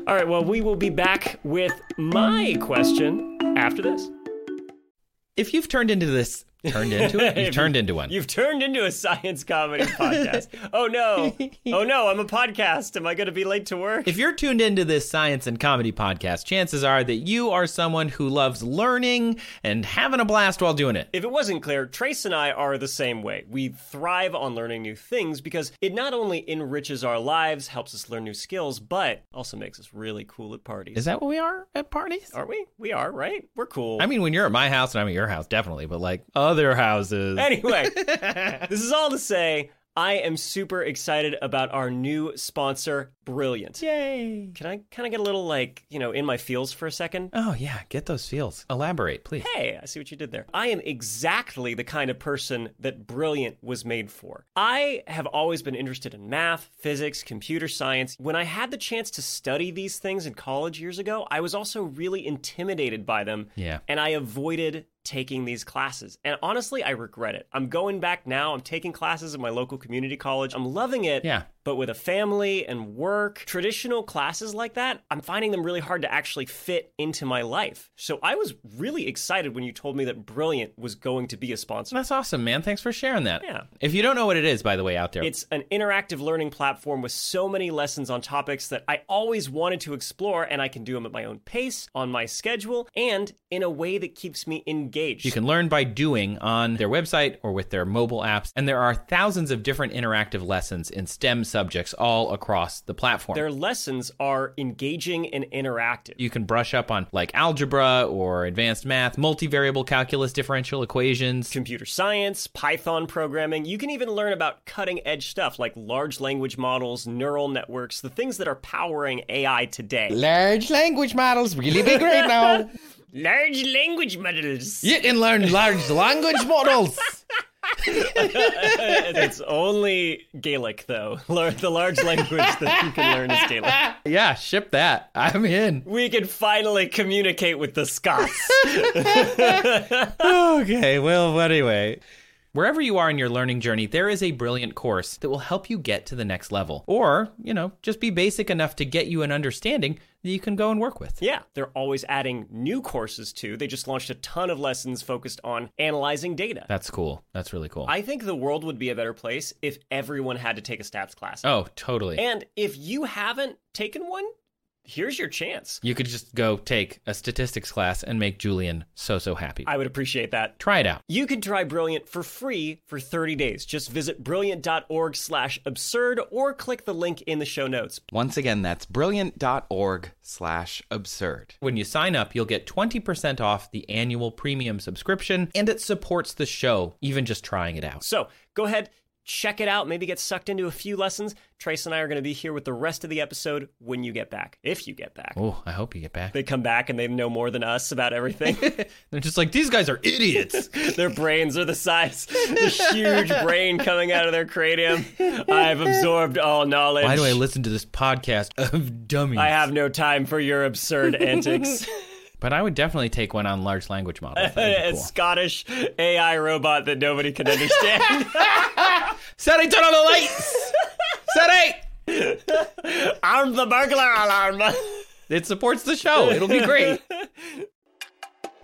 All right, well, we will be back with my question after this. If you've turned into this... Turned into it? You've turned into one. You've turned into a science comedy podcast. Oh, no. Oh, no, I'm a podcast. Am I going to be late to work? If you're tuned into this science and comedy podcast, chances are that you are someone who loves learning and having a blast while doing it. If it wasn't clear, Trace and I are the same way. We thrive on learning new things because it not only enriches our lives, helps us learn new skills, but also makes us really cool at parties. Is that what we are at parties? Are we? We are, right? We're cool. I mean, when you're at my house and I'm at your house, definitely, but like... Uh, Other houses. Anyway, this is all to say, I am super excited about our new sponsor, Brilliant. Yay. Can I kind of get a little, like, you know, in my feels for a second? Oh, yeah. Get those feels. Elaborate, please. Hey, I see what you did there. I am exactly the kind of person that Brilliant was made for. I have always been interested in math, physics, computer science. When I had the chance to study these things in college years ago, I was also really intimidated by them. Yeah. And I avoided taking these classes. And honestly, I regret it. I'm going back now. I'm taking classes at my local community college. I'm loving it. Yeah. But with a family and work, traditional classes like that, I'm finding them really hard to actually fit into my life. So I was really excited when you told me that Brilliant was going to be a sponsor. That's awesome, man. Thanks for sharing that. Yeah. If you don't know what it is, by the way, out there, it's an interactive learning platform with so many lessons on topics that I always wanted to explore, and I can do them at my own pace, on my schedule, and in a way that keeps me engaged. You can learn by doing on their website or with their mobile apps, and there are thousands of different interactive lessons in STEM subjects all across the platform. Their lessons are engaging and interactive. You can brush up on like algebra or advanced math, multivariable calculus, differential equations, computer science, Python programming. You can even learn about cutting edge stuff like large language models, neural networks, the things that are powering A I today. Large language models, really big right now. Large language models. You can learn large language models. It's only Gaelic, though. The large language that you can learn is Gaelic. Yeah, ship that. I'm in. We can finally communicate with the Scots. Okay, well, anyway. Wherever you are in your learning journey, there is a Brilliant course that will help you get to the next level. Or, you know, just be basic enough to get you an understanding that you can go and work with. Yeah, they're always adding new courses too. They just launched a ton of lessons focused on analyzing data. That's cool. That's really cool. I think the world would be a better place if everyone had to take a stats class. Oh, totally. And if you haven't taken one, here's your chance. You could just go take a statistics class and make Julian so, so happy. I would appreciate that. Try it out. You can try Brilliant for free for thirty days. Just visit brilliant.org slash absurd or click the link in the show notes. Once again, that's brilliant.org slash absurd. When you sign up, you'll get twenty percent off the annual premium subscription, and it supports the show, even just trying it out. So go ahead, check it out, maybe get sucked into a few lessons. Trace and I are going to be here with the rest of the episode when you get back, if you get back. Oh, I hope you get back. They come back and they know more than us about everything. They're just like, these guys are idiots. Their brains are the size, the huge brain coming out of their cranium. I've absorbed all knowledge. Why do I listen to this podcast of dummies? I have no time for your absurd antics. But I would definitely take one on large language models. A cool. Scottish A I robot that nobody can understand. Sorry, turn on the lights! Sorry! I'm the burglar alarm! It supports the show. It'll be great.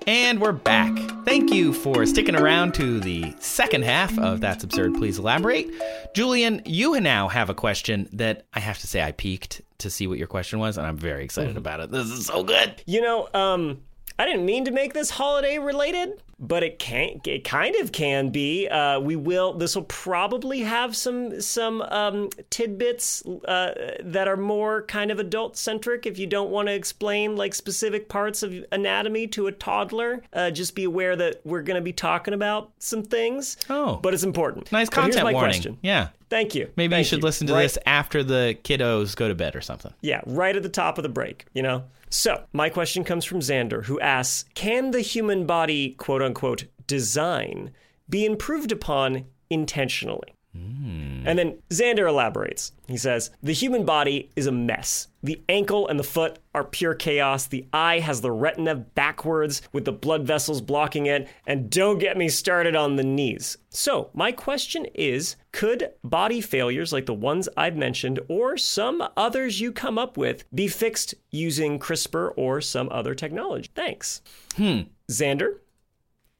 And we're back. Thank you for sticking around to the second half of That's Absurd, Please Elaborate. Julian, you now have a question that I have to say I peeked to see what your question was, and I'm very excited mm-hmm. about it. This is so good. You know, um, I didn't mean to make this holiday related, but it can, it kind of can be. Uh, we will. This will probably have some some um, tidbits uh, that are more kind of adult centric. If you don't want to explain like specific parts of anatomy to a toddler, uh, just be aware that we're going to be talking about some things. Oh, but it's important. Nice content so here's my warning. Question. Yeah. Thank you. Maybe Thank you should you. listen to right. this after the kiddos go to bed or something. Yeah, right at the top of the break, you know? So, my question comes from Xander, who asks, can the human body, quote unquote, design be improved upon intentionally? Mm. And then Xander elaborates. He says, the human body is a mess. The ankle and the foot are pure chaos. The eye has the retina backwards with the blood vessels blocking it. And don't get me started on the knees. So my question is, could body failures like the ones I've mentioned or some others you come up with be fixed using CRISPR or some other technology? Thanks. Hmm. Xander,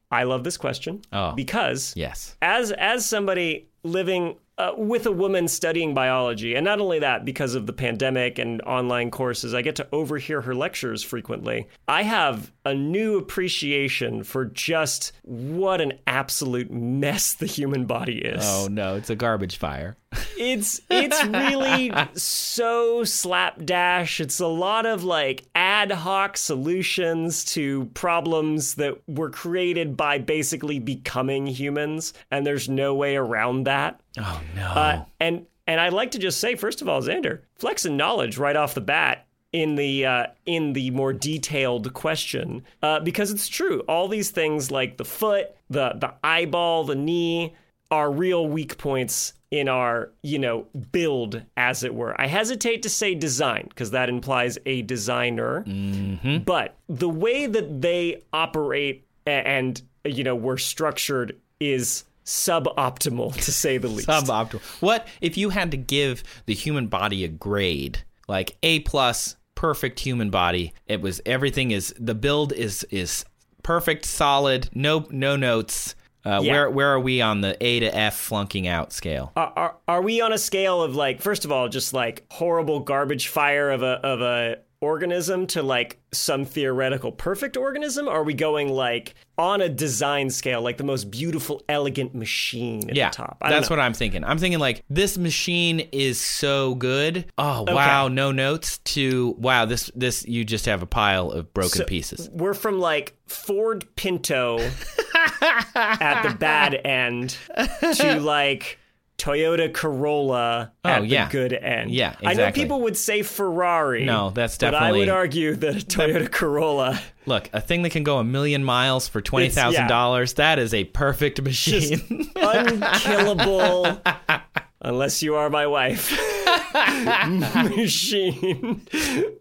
I love this question oh, because yes. as as somebody living uh, with a woman studying biology, and not only that, because of the pandemic and online courses, I get to overhear her lectures frequently. I have a new appreciation for just what an absolute mess the human body is. Oh, no, it's a garbage fire. It's it's really so slapdash. It's a lot of like ad hoc solutions to problems that were created by basically becoming humans, and there's no way around that. Oh no. Uh, and and I like to just say, first of all, Xander, flexing knowledge right off the bat in the uh, in the more detailed question, uh, because it's true. All these things like the foot, the the eyeball, the knee are real weak points in our, you know, build, as it were. I hesitate to say design, because that implies a designer. Mm-hmm. But the way that they operate and you know, were structured is suboptimal, to say the least. Suboptimal. What if you had to give the human body a grade, like A plus, perfect human body? It was everything is the build is is perfect, solid, no no notes. Uh, yeah. Where where are we on the A to F flunking out scale? Are, are are we on a scale of, like, first of all, just like horrible garbage fire of a of a organism to like some theoretical perfect organism? Are we going like on a design scale, like the most beautiful, elegant machine at yeah, the top? I that's don't know. What I'm thinking. I'm thinking like this machine is so good. Oh, okay. Wow. No notes to wow. This this you just have a pile of broken so pieces. We're from like Ford Pinto at the bad end to like Toyota Corolla at oh, yeah. the good end. Yeah, exactly. I know people would say Ferrari. No, that's definitely... But I would argue that a Toyota that, Corolla... Look, a thing that can go a million miles for twenty thousand dollars, yeah. that is a perfect machine. Just unkillable, unless you are my wife, machine.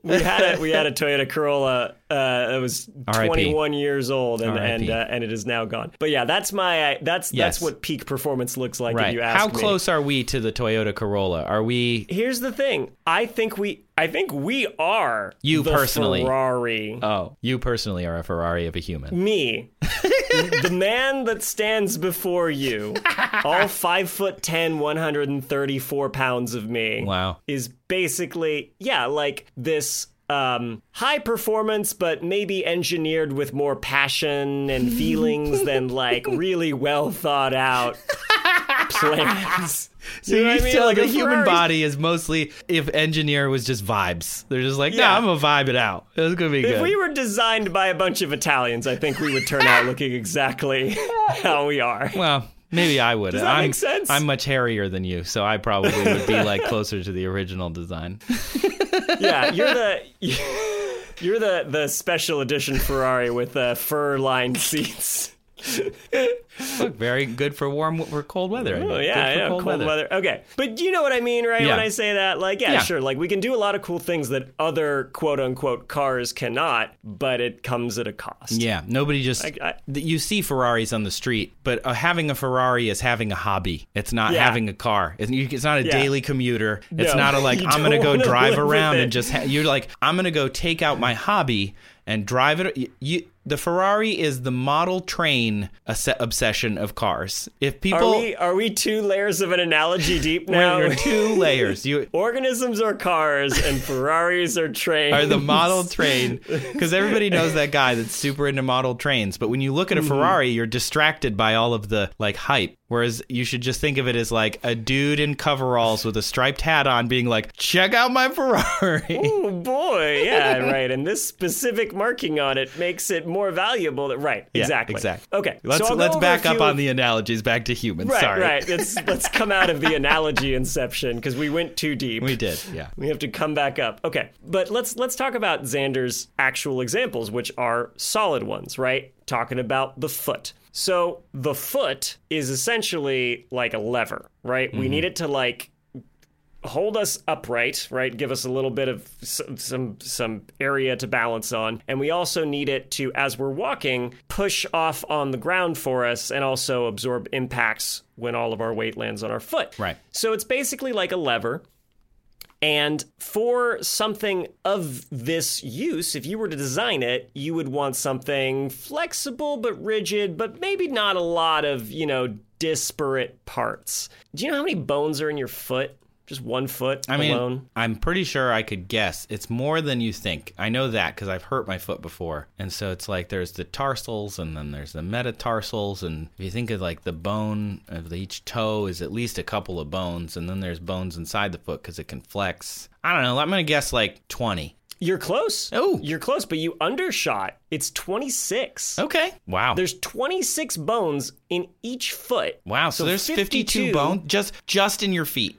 We had a, we had a Toyota Corolla that uh, was twenty-one years old, and and, uh, and it is now gone. But yeah, that's my that's yes. that's what peak performance looks like. Right. If you ask me, how close are we to the Toyota Corolla? Are we? Here's the thing. I think we I think we are. You the personally, Ferrari. Oh, you personally are a Ferrari of a human. Me, the man that stands before you, all five foot ten, one hundred and thirty-four pounds of me. Wow, is basically yeah, like this. Um, high performance, but maybe engineered with more passion and feelings than like really well thought out plans. So you, know you I mean? Feel like, like a human Ferrari's... body is mostly, if engineer was just vibes, they're just like, no, yeah. I'm gonna vibe it out. It's gonna be if good. If we were designed by a bunch of Italians, I think we would turn out looking exactly how we are. Well. Maybe I would. Does that I'm, make sense? I'm much hairier than you, so I probably would be like closer to the original design. Yeah, you're the you're the, the special edition Ferrari with uh, fur-lined seats. Look, very good for warm for cold weather. Oh yeah, yeah, cold, cold weather. weather. Okay, but you know what I mean, right? Yeah. When I say that, like, yeah, yeah, sure, like we can do a lot of cool things that other quote unquote cars cannot, but it comes at a cost. Yeah, nobody just I, I, you see Ferraris on the street, but uh, having a Ferrari is having a hobby. It's not yeah. having a car. It's, it's not a yeah. daily commuter. It's no, not a like I'm gonna go drive around and just ha- you're like I'm gonna go take out my hobby and drive it. You, you, the Ferrari is the model train obsession of cars. If people are we, are we two layers of an analogy deep now? We're two layers. You organisms are cars and Ferraris are trains. Are the model train, because everybody knows that guy that's super into model trains. But when you look at a Ferrari, you're distracted by all of the like hype. Whereas you should just think of it as like a dude in coveralls with a striped hat on being like, check out my Ferrari. Oh, boy. Yeah, right. And this specific marking on it makes it more valuable. That, right. Yeah, exactly. Exactly. Okay. Let's so let's back up on the analogies back to humans. Right, sorry. Right. It's, let's come out of the analogy inception because we went too deep. We did. Yeah. We have to come back up. Okay. But let's let's talk about Xander's actual examples, which are solid ones, right? Talking about the foot. So the foot is essentially like a lever, right? Mm-hmm. We need it to like hold us upright, right? Give us a little bit of some, some some area to balance on. And we also need it to, as we're walking, push off on the ground for us and also absorb impacts when all of our weight lands on our foot. Right. So it's basically like a lever. And for something of this use, if you were to design it, you would want something flexible but rigid, but maybe not a lot of, you know, disparate parts. Do you know how many bones are in your foot? Just one foot I mean, alone? I'm pretty sure I could guess. It's more than you think. I know that because I've hurt my foot before. And so it's like there's the tarsals and then there's the metatarsals. And if you think of like the bone of each toe is at least a couple of bones. And then there's bones inside the foot because it can flex. I don't know. I'm going to guess like twenty. You're close. Oh. You're close, but you undershot. It's twenty-six. Okay. Wow. There's twenty-six bones in each foot. Wow. So, so there's fifty-two bones just, just in your feet.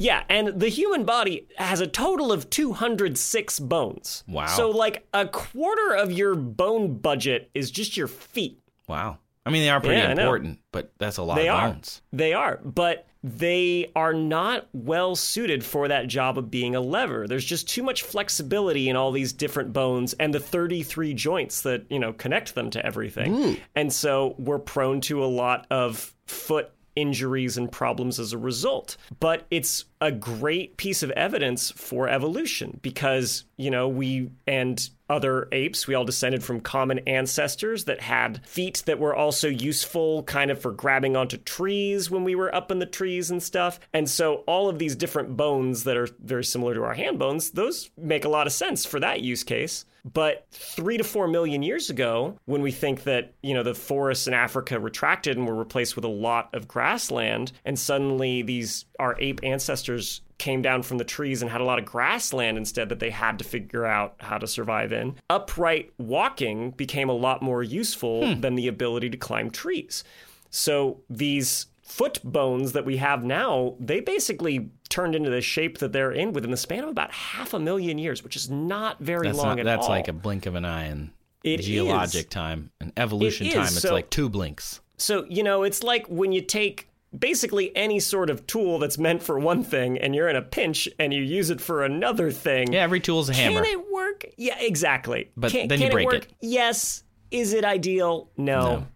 Yeah, and the human body has a total of two hundred six bones. Wow. So, like, a quarter of your bone budget is just your feet. Wow. I mean, they are pretty yeah, important, but that's a lot they of bones. They are, but they are not well suited for that job of being a lever. There's just too much flexibility in all these different bones and the thirty-three joints that, you know, connect them to everything. Ooh. And so we're prone to a lot of foot injuries and problems as a result. But it's a great piece of evidence for evolution because, you know, we and other apes, we all descended from common ancestors that had feet that were also useful kind of for grabbing onto trees when we were up in the trees and stuff. And so all of these different bones that are very similar to our hand bones, those make a lot of sense for that use case. But three to four million years ago, when we think that, you know, the forests in Africa retracted and were replaced with a lot of grassland, and suddenly these our ape ancestors came down from the trees and had a lot of grassland instead that they had to figure out how to survive in, upright walking became a lot more useful hmm. than the ability to climb trees. So these foot bones that we have now, they basically turned into the shape that they're in within the span of about half a million years, which is not very that's long not, at that's all. That's like a blink of an eye in it geologic is. Time. In evolution it time, it's so, like two blinks. So, you know, it's like when you take basically any sort of tool that's meant for one thing and you're in a pinch and you use it for another thing. Yeah, every tool's a hammer. Can it work? Yeah, exactly. But can, then can you break it, work? it. Yes. Is it ideal? No. No.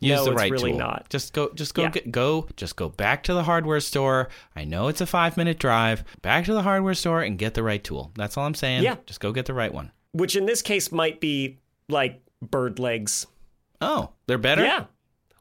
Use no, the right it's really tool. Not. Just go. Just go. Yeah. Get, go. Just go back to the hardware store. I know it's a five-minute drive. Back to the hardware store and get the right tool. That's all I'm saying. Yeah. Just go get the right one. Which in this case might be like bird legs. Oh, they're better? Yeah.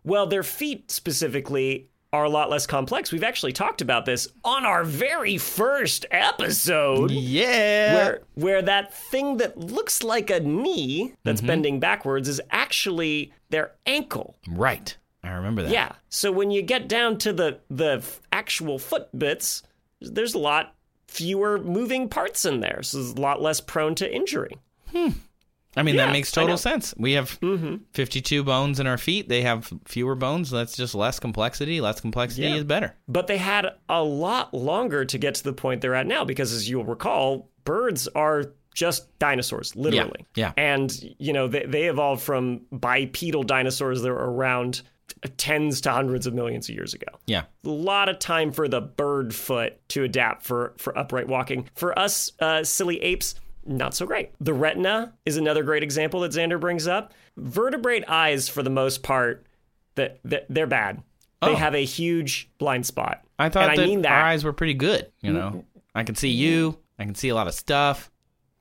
Well, their feet specifically are a lot less complex. We've actually talked about this on our very first episode. Yeah. Where where that thing that looks like a knee that's mm-hmm. bending backwards is actually their ankle. Right. I remember that. Yeah. So when you get down to the, the actual foot bits, there's a lot fewer moving parts in there. So there's a lot less prone to injury. Hmm. I mean, yeah, that makes total sense. We have mm-hmm. fifty-two bones in our feet. They have fewer bones. That's just less complexity. Less complexity yeah. is better. But they had a lot longer to get to the point they're at now because, as you'll recall, birds are just dinosaurs, literally. Yeah. yeah. And, you know, they, they evolved from bipedal dinosaurs that were around tens to hundreds of millions of years ago. Yeah. A lot of time for the bird foot to adapt for, for upright walking. For us uh, silly apes, not so great. The retina is another great example that Xander brings up. Vertebrate eyes, for the most part, that they're bad. They oh. have a huge blind spot. I thought and that, I mean that our eyes were pretty good. You know, I can see you. I can see a lot of stuff.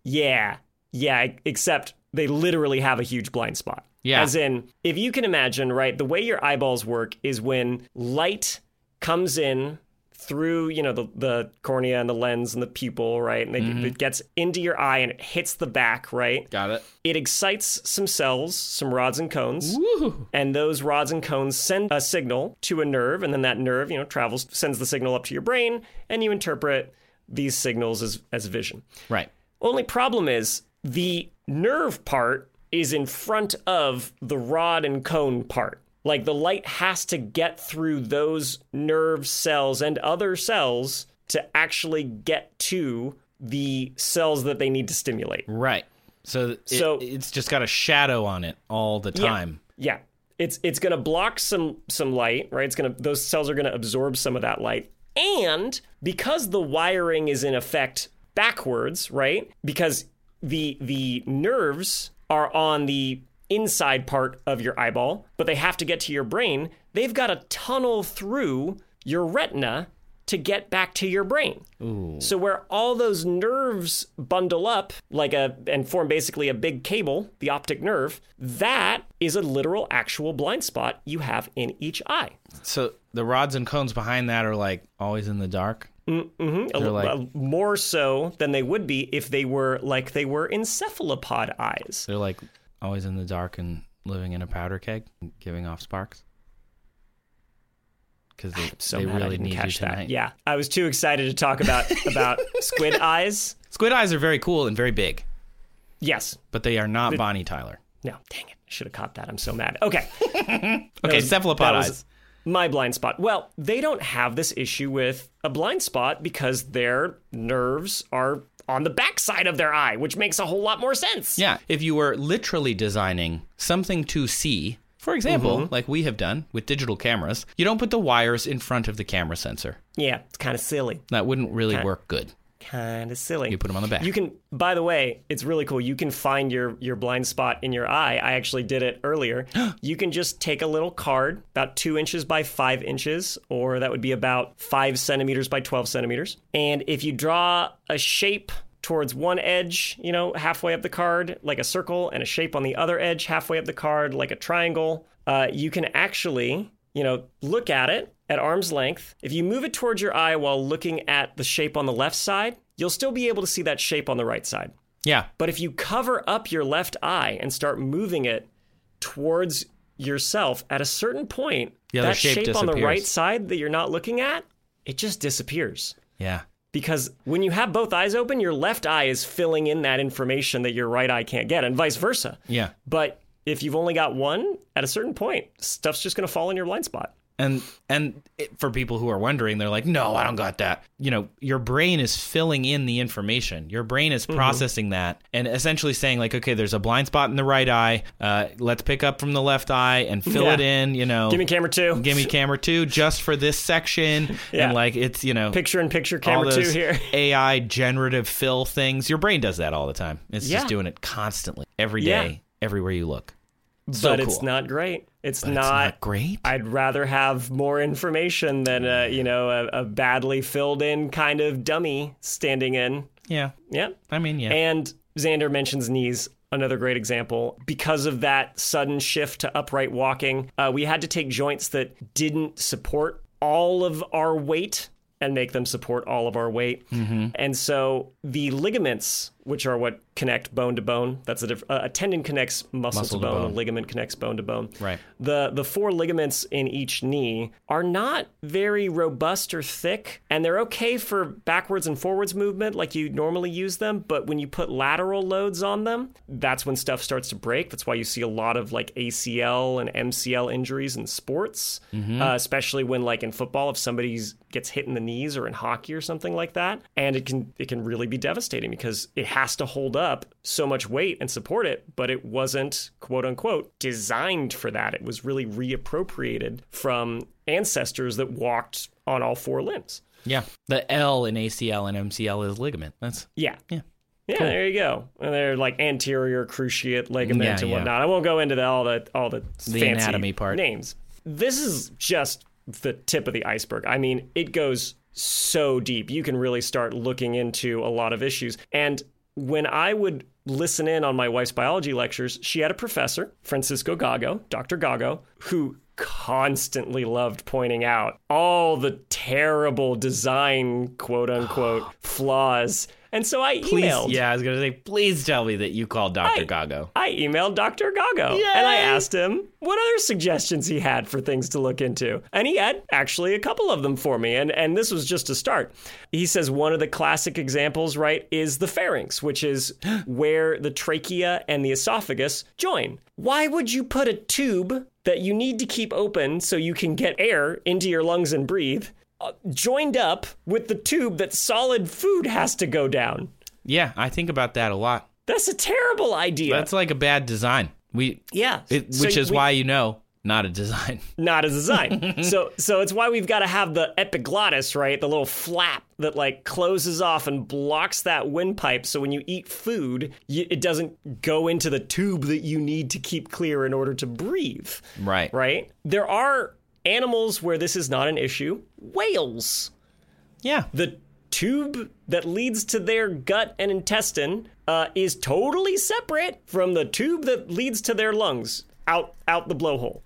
Yeah, yeah. Except they literally have a huge blind spot. Yeah. As in, if you can imagine, right, the way your eyeballs work is when light comes in through, you know, the, the cornea and the lens and the pupil, right? And they, mm-hmm. it gets into your eye and it hits the back, right? Got it. It excites some cells, some rods and cones. Woo. And those rods and cones send a signal to a nerve. And then that nerve, you know, travels, sends the signal up to your brain. And you interpret these signals as, as vision. Right. Only problem is the nerve part is in front of the rod and cone part. Like, the light has to get through those nerve cells and other cells to actually get to the cells that they need to stimulate. Right. So, it, so it's just got a shadow on it all the time. Yeah. yeah. It's it's going to block some some light, right? It's going to those cells are going to absorb some of that light. And because the wiring is in effect backwards, right? Because the the nerves are on the inside part of your eyeball, but they have to get to your brain, they've got to tunnel through your retina to get back to your brain. Ooh. So where all those nerves bundle up like a and form basically a big cable, the optic nerve, that is a literal actual blind spot you have in each eye. So the rods and cones behind that are like always in the dark? Mm-hmm. A, like, a, more so than they would be if they were like they were encephalopod eyes. They're like always in the dark and living in a powder keg, giving off sparks. Because they, so they really need catch you tonight. That. Yeah, I was too excited to talk about about squid eyes. Squid eyes are very cool and very big. Yes, but they are not the, Bonnie Tyler. No, dang it! I should have caught that. I'm so mad. Okay, okay, was, cephalopod eyes. My blind spot. Well, they don't have this issue with a blind spot because their nerves are on the backside of their eye, which makes a whole lot more sense. Yeah. If you were literally designing something to see For example, mm-hmm. like we have done with digital cameras, you don't put the wires in front of the camera sensor. Yeah, it's kind of silly. That wouldn't really kinda, work good. Kind of silly. You put them on the back. You can, by the way, it's really cool. You can find your, your blind spot in your eye. I actually did it earlier. You can just take a little card, about two inches by five inches, or that would be about five centimeters by twelve centimeters. And if you draw a shape towards one edge, you know, halfway up the card, like a circle, and a shape on the other edge, halfway up the card, like a triangle. Uh, you can actually, you know, look at it at arm's length. If you move it towards your eye while looking at the shape on the left side, you'll still be able to see that shape on the right side. Yeah. But if you cover up your left eye and start moving it towards yourself, at a certain point, the that shape, shape on the right side that you're not looking at, it just disappears. Yeah. Because when you have both eyes open, your left eye is filling in that information that your right eye can't get, and vice versa. Yeah. But if you've only got one, at a certain point, stuff's just going to fall in your blind spot. And and it, for people who are wondering, they're like, no, I don't got that. You know, your brain is filling in the information. Your brain is mm-hmm. processing that and essentially saying like, okay, there's a blind spot in the right eye. Uh, let's pick up from the left eye and fill yeah. it in, you know. Give me camera two. Give me camera two just for this section. yeah. And like it's, you know. Picture in picture camera two here. A I generative fill things. Your brain does that all the time. It's yeah. just doing it constantly, every day, yeah. everywhere you look. So but cool. it's not great. It's not, it's not great. I'd rather have more information than a, you know, a, a badly filled in kind of dummy standing in. Yeah. Yeah. I mean, yeah. And Xander mentions knees. Another great example. Because of that sudden shift to upright walking, uh, we had to take joints that didn't support all of our weight and make them support all of our weight. Mm-hmm. And so the ligaments, which are what connect bone to bone, that's a diff- uh, a tendon connects muscle, muscle to bone, to bone. A ligament connects bone to bone. Right. The the four ligaments in each knee are not very robust or thick, and they're okay for backwards and forwards movement like you normally use them, but when you put lateral loads on them, that's when stuff starts to break. That's why you see a lot of like A C L and M C L injuries in sports, mm-hmm. uh, especially when like in football, if somebody gets hit in the knees or in hockey or something like that, and it can it can really be devastating because it has to hold up so much weight and support it, but it wasn't, quote unquote, designed for that. It was really reappropriated from ancestors that walked on all four limbs. Yeah. The L in A C L and M C L is ligament. That's yeah. Yeah. Yeah, cool. There you go. And they're like anterior cruciate ligament yeah, and whatnot. Yeah. I won't go into the, all the all the, the fancy anatomy part. Names. This is just the tip of the iceberg. I mean, it goes so deep. You can really start looking into a lot of issues. And when I would listen in on my wife's biology lectures, she had a professor, Francisco Gago, Doctor Gago, who constantly loved pointing out all the terrible design, quote unquote, flaws. And so I please, emailed. Yeah, I was going to say, please tell me that you called Doctor I, Gago. I emailed Doctor Gago. Yay. And I asked him what other suggestions he had for things to look into. And he had actually a couple of them for me. And, and this was just a start. He says one of the classic examples, right, is the pharynx, which is where the trachea and the esophagus join. Why would you put a tube that you need to keep open so you can get air into your lungs and breathe Uh, joined up with the tube that solid food has to go down? Yeah, I think about that a lot. That's a terrible idea. That's like a bad design. We yeah, it, so which is we, why you know not a design, not a design. so so it's why we've got to have the epiglottis, right? The little flap that like closes off and blocks that windpipe, so when you eat food, you, it doesn't go into the tube that you need to keep clear in order to breathe. Right, right. There are animals where this is not an issue. Whales. Yeah. The tube that leads to their gut and intestine uh, is totally separate from the tube that leads to their lungs out, out the blowhole.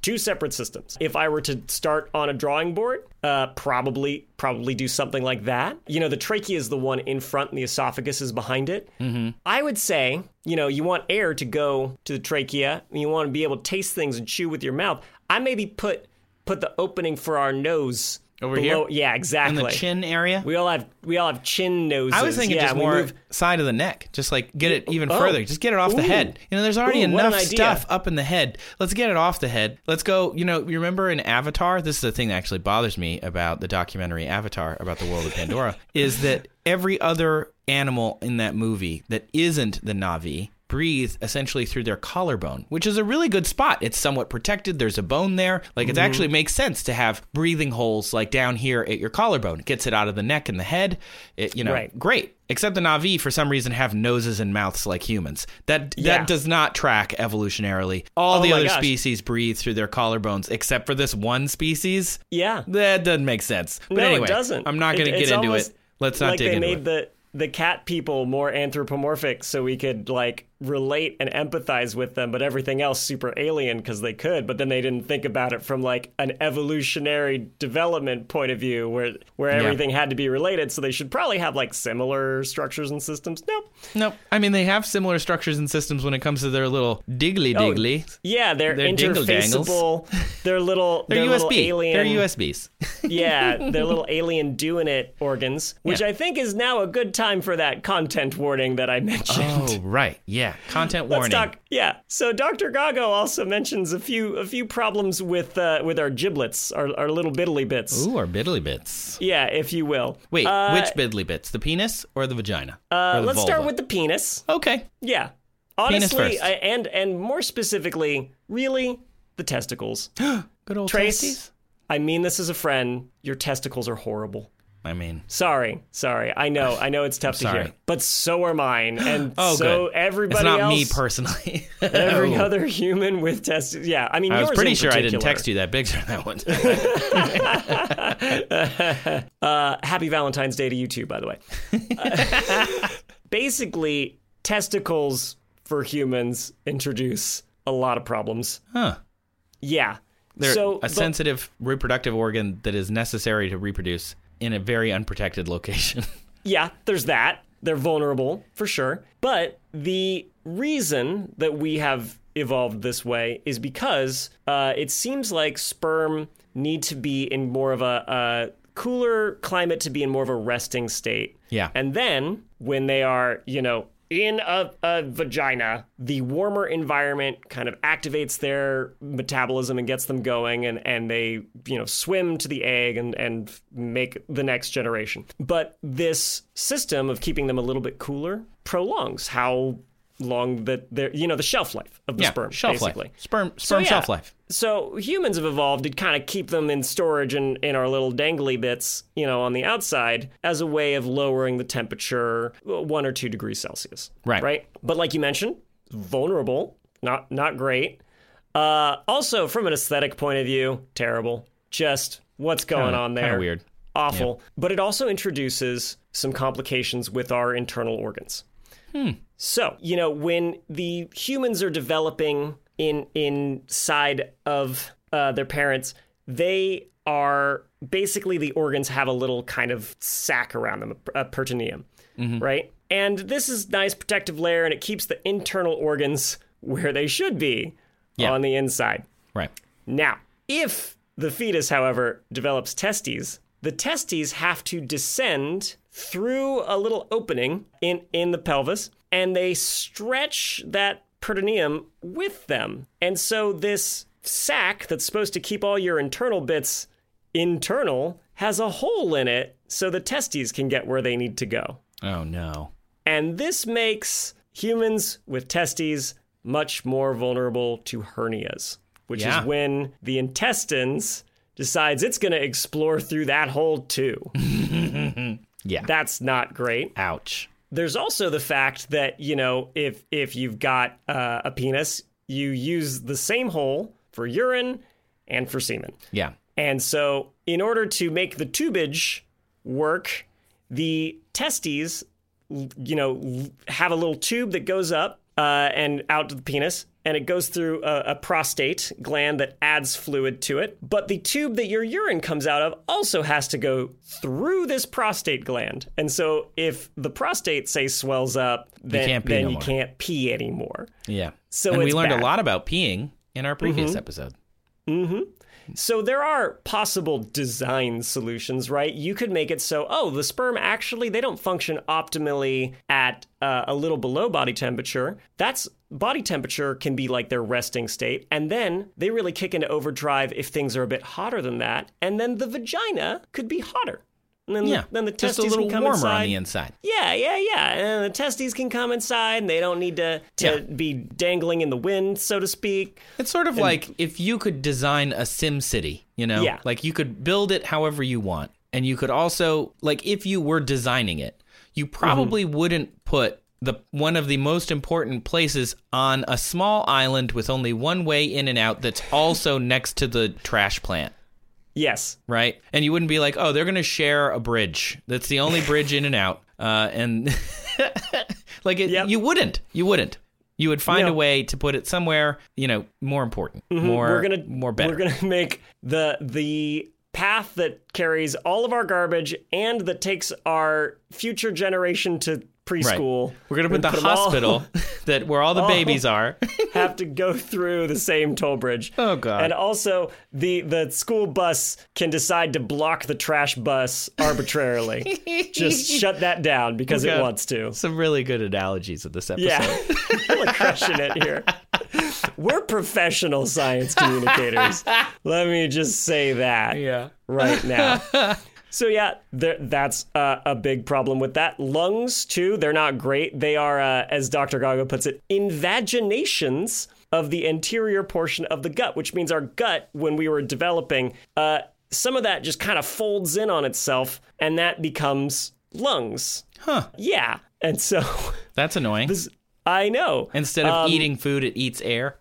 Two separate systems. If I were to start on a drawing board, uh, probably probably do something like that. You know, the trachea is the one in front and the esophagus is behind it. Mm-hmm. I would say, you know, you want air to go to the trachea and you want to be able to taste things and chew with your mouth. I maybe put put the opening for our nose over below. Here. Yeah, exactly. In the chin area. We all have we all have chin noses. I was thinking yeah, just more move. Side of the neck. Just like get it even oh. further. Just get it off Ooh. The head. You know, there's already Ooh, enough stuff up in the head. Let's get it off the head. Let's go. You know, you remember in Avatar? This is the thing that actually bothers me about the documentary Avatar about the world of Pandora is that every other animal in that movie that isn't the Na'vi breathe essentially through their collarbone, which is a really good spot. It's somewhat protected. There's a bone there. Like, it mm-hmm. actually makes sense to have breathing holes like down here at your collarbone. It gets it out of the neck and the head. It, you know, right. Great. Except the Na'vi, for some reason, have noses and mouths like humans. That yeah. that does not track evolutionarily. All oh the other gosh. species breathe through their collarbones, except for this one species. Yeah. That doesn't make sense. But no, anyway, it doesn't. I'm not going to it, get into it. Let's not like dig into it. Like they made the... the cat people more anthropomorphic so we could like relate and empathize with them, but everything else super alien because they could, but then they didn't think about it from like an evolutionary development point of view where where yeah. everything had to be related, so they should probably have like similar structures and systems. Nope. Nope. I mean, they have similar structures and systems when it comes to their little diggly diggly. Oh, yeah, they're their interfaceable. Their little they're their U S B. Little alien. They're U S Bs. Yeah, their little alien doing it organs, which yeah. I think is now a good time for that content warning that I mentioned. Oh, right. Yeah. Yeah, content warning. Let's talk, yeah, so Doctor Gago also mentions a few a few problems with uh, with our giblets, our, our little biddly bits. Ooh, our biddly bits. Yeah, if you will. Wait, uh, which biddly bits? The penis or the vagina? Uh, or the let's vulva? Start with the penis. Okay. Yeah. Honestly, penis first. I, and and more specifically, really, the testicles. Good old Trace, testes. I mean this as a friend. Your testicles are horrible. I mean, sorry, sorry. I know, I know it's tough to hear, but so are mine, and oh, so good. Everybody else. It's not else, me personally. Every other human with testicles. Yeah, I mean, I yours was pretty in sure particular. I didn't text you that picture that one time. uh, happy Valentine's Day to you too, by the way. Uh, basically, testicles for humans introduce a lot of problems. Huh? Yeah. They're so, a but, sensitive reproductive organ that is necessary to reproduce. In a very unprotected location. Yeah, there's that. They're vulnerable, for sure. But the reason that we have evolved this way is because uh, it seems like sperm need to be in more of a, a cooler climate to be in more of a resting state. Yeah. And then when they are, you know, in a, a vagina, the warmer environment kind of activates their metabolism and gets them going, and, and they, you know, swim to the egg and, and make the next generation. But this system of keeping them a little bit cooler prolongs how long that they're, you know, the shelf life of the yeah, sperm, shelf basically. Life. Sperm, sperm so, yeah. shelf life. So humans have evolved to kind of keep them in storage and in our little dangly bits, you know, on the outside as a way of lowering the temperature one or two degrees Celsius. Right. Right. But like you mentioned, vulnerable, not not great. Uh, also, from an aesthetic point of view, terrible. Just what's going kinda, on there? Kind of weird. Awful. Yeah. But it also introduces some complications with our internal organs. Hmm. So, you know, when the humans are developing in inside of uh, their parents, they are basically the organs have a little kind of sac around them, a peritoneum, mm-hmm. right? And this is nice protective layer, and it keeps the internal organs where they should be yeah. on the inside. Right. Now, if the fetus, however, develops testes, the testes have to descend through a little opening in, in the pelvis, and they stretch that peritoneum with them. And so this sac that's supposed to keep all your internal bits internal has a hole in it so the testes can get where they need to go. Oh, no. And this makes humans with testes much more vulnerable to hernias, which yeah. is when the intestines decides it's going to explore through that hole, too. Yeah. That's not great. Ouch. There's also the fact that, you know, if if you've got uh, a penis, you use the same hole for urine and for semen. Yeah. And so in order to make the tubage work, the testes, you know, have a little tube that goes up uh, and out to the penis. And it goes through a, a prostate gland that adds fluid to it. But the tube that your urine comes out of also has to go through this prostate gland. And so if the prostate, say, swells up, then you can't pee, then no you can't pee anymore. Yeah. So and it's we learned bad. a lot about peeing in our previous mm-hmm. episode. Mm-hmm. So there are possible design solutions, right? You could make it so, oh, the sperm actually, they don't function optimally at uh, a little below body temperature. That's body temperature can be like their resting state. And then they really kick into overdrive if things are a bit hotter than that. And then the vagina could be hotter. And then, yeah, the, then the testes just a little can come warmer inside. on the inside. Yeah, yeah, yeah. And the testes can come inside, and they don't need to, to yeah. be dangling in the wind, so to speak. It's sort of and, like if you could design a sim city, you know? Yeah. Like, you could build it however you want. And you could also, like, if you were designing it, you probably mm-hmm. wouldn't put the one of the most important places on a small island with only one way in and out that's also next to the trash plant. Yes. Right? And you wouldn't be like, oh, they're going to share a bridge. That's the only bridge in and out. Uh, and like it, yep. you wouldn't. You wouldn't. You would find no. a way to put it somewhere, you know, more important, mm-hmm. more, we're gonna, more better. We're going to make the the... path that carries all of our garbage and that takes our future generation to preschool. Right. We're going to put the put hospital all, that where all the all babies are. have to go through the same toll bridge. Oh, God. And also the, the school bus can decide to block the trash bus arbitrarily. Just shut that down because it wants to. Some really good analogies of this episode. Yeah. Really crushing it here. We're professional science communicators. Let me just say that yeah. right now. So yeah, th- that's uh, a big problem with that. Lungs, too, they're not great. They are, uh, as Doctor Gago puts it, invaginations of the anterior portion of the gut, which means our gut, when we were developing, uh, some of that just kind of folds in on itself, and that becomes lungs. Huh. Yeah. And so... That's annoying. This, I know. Instead of um, eating food, it eats air.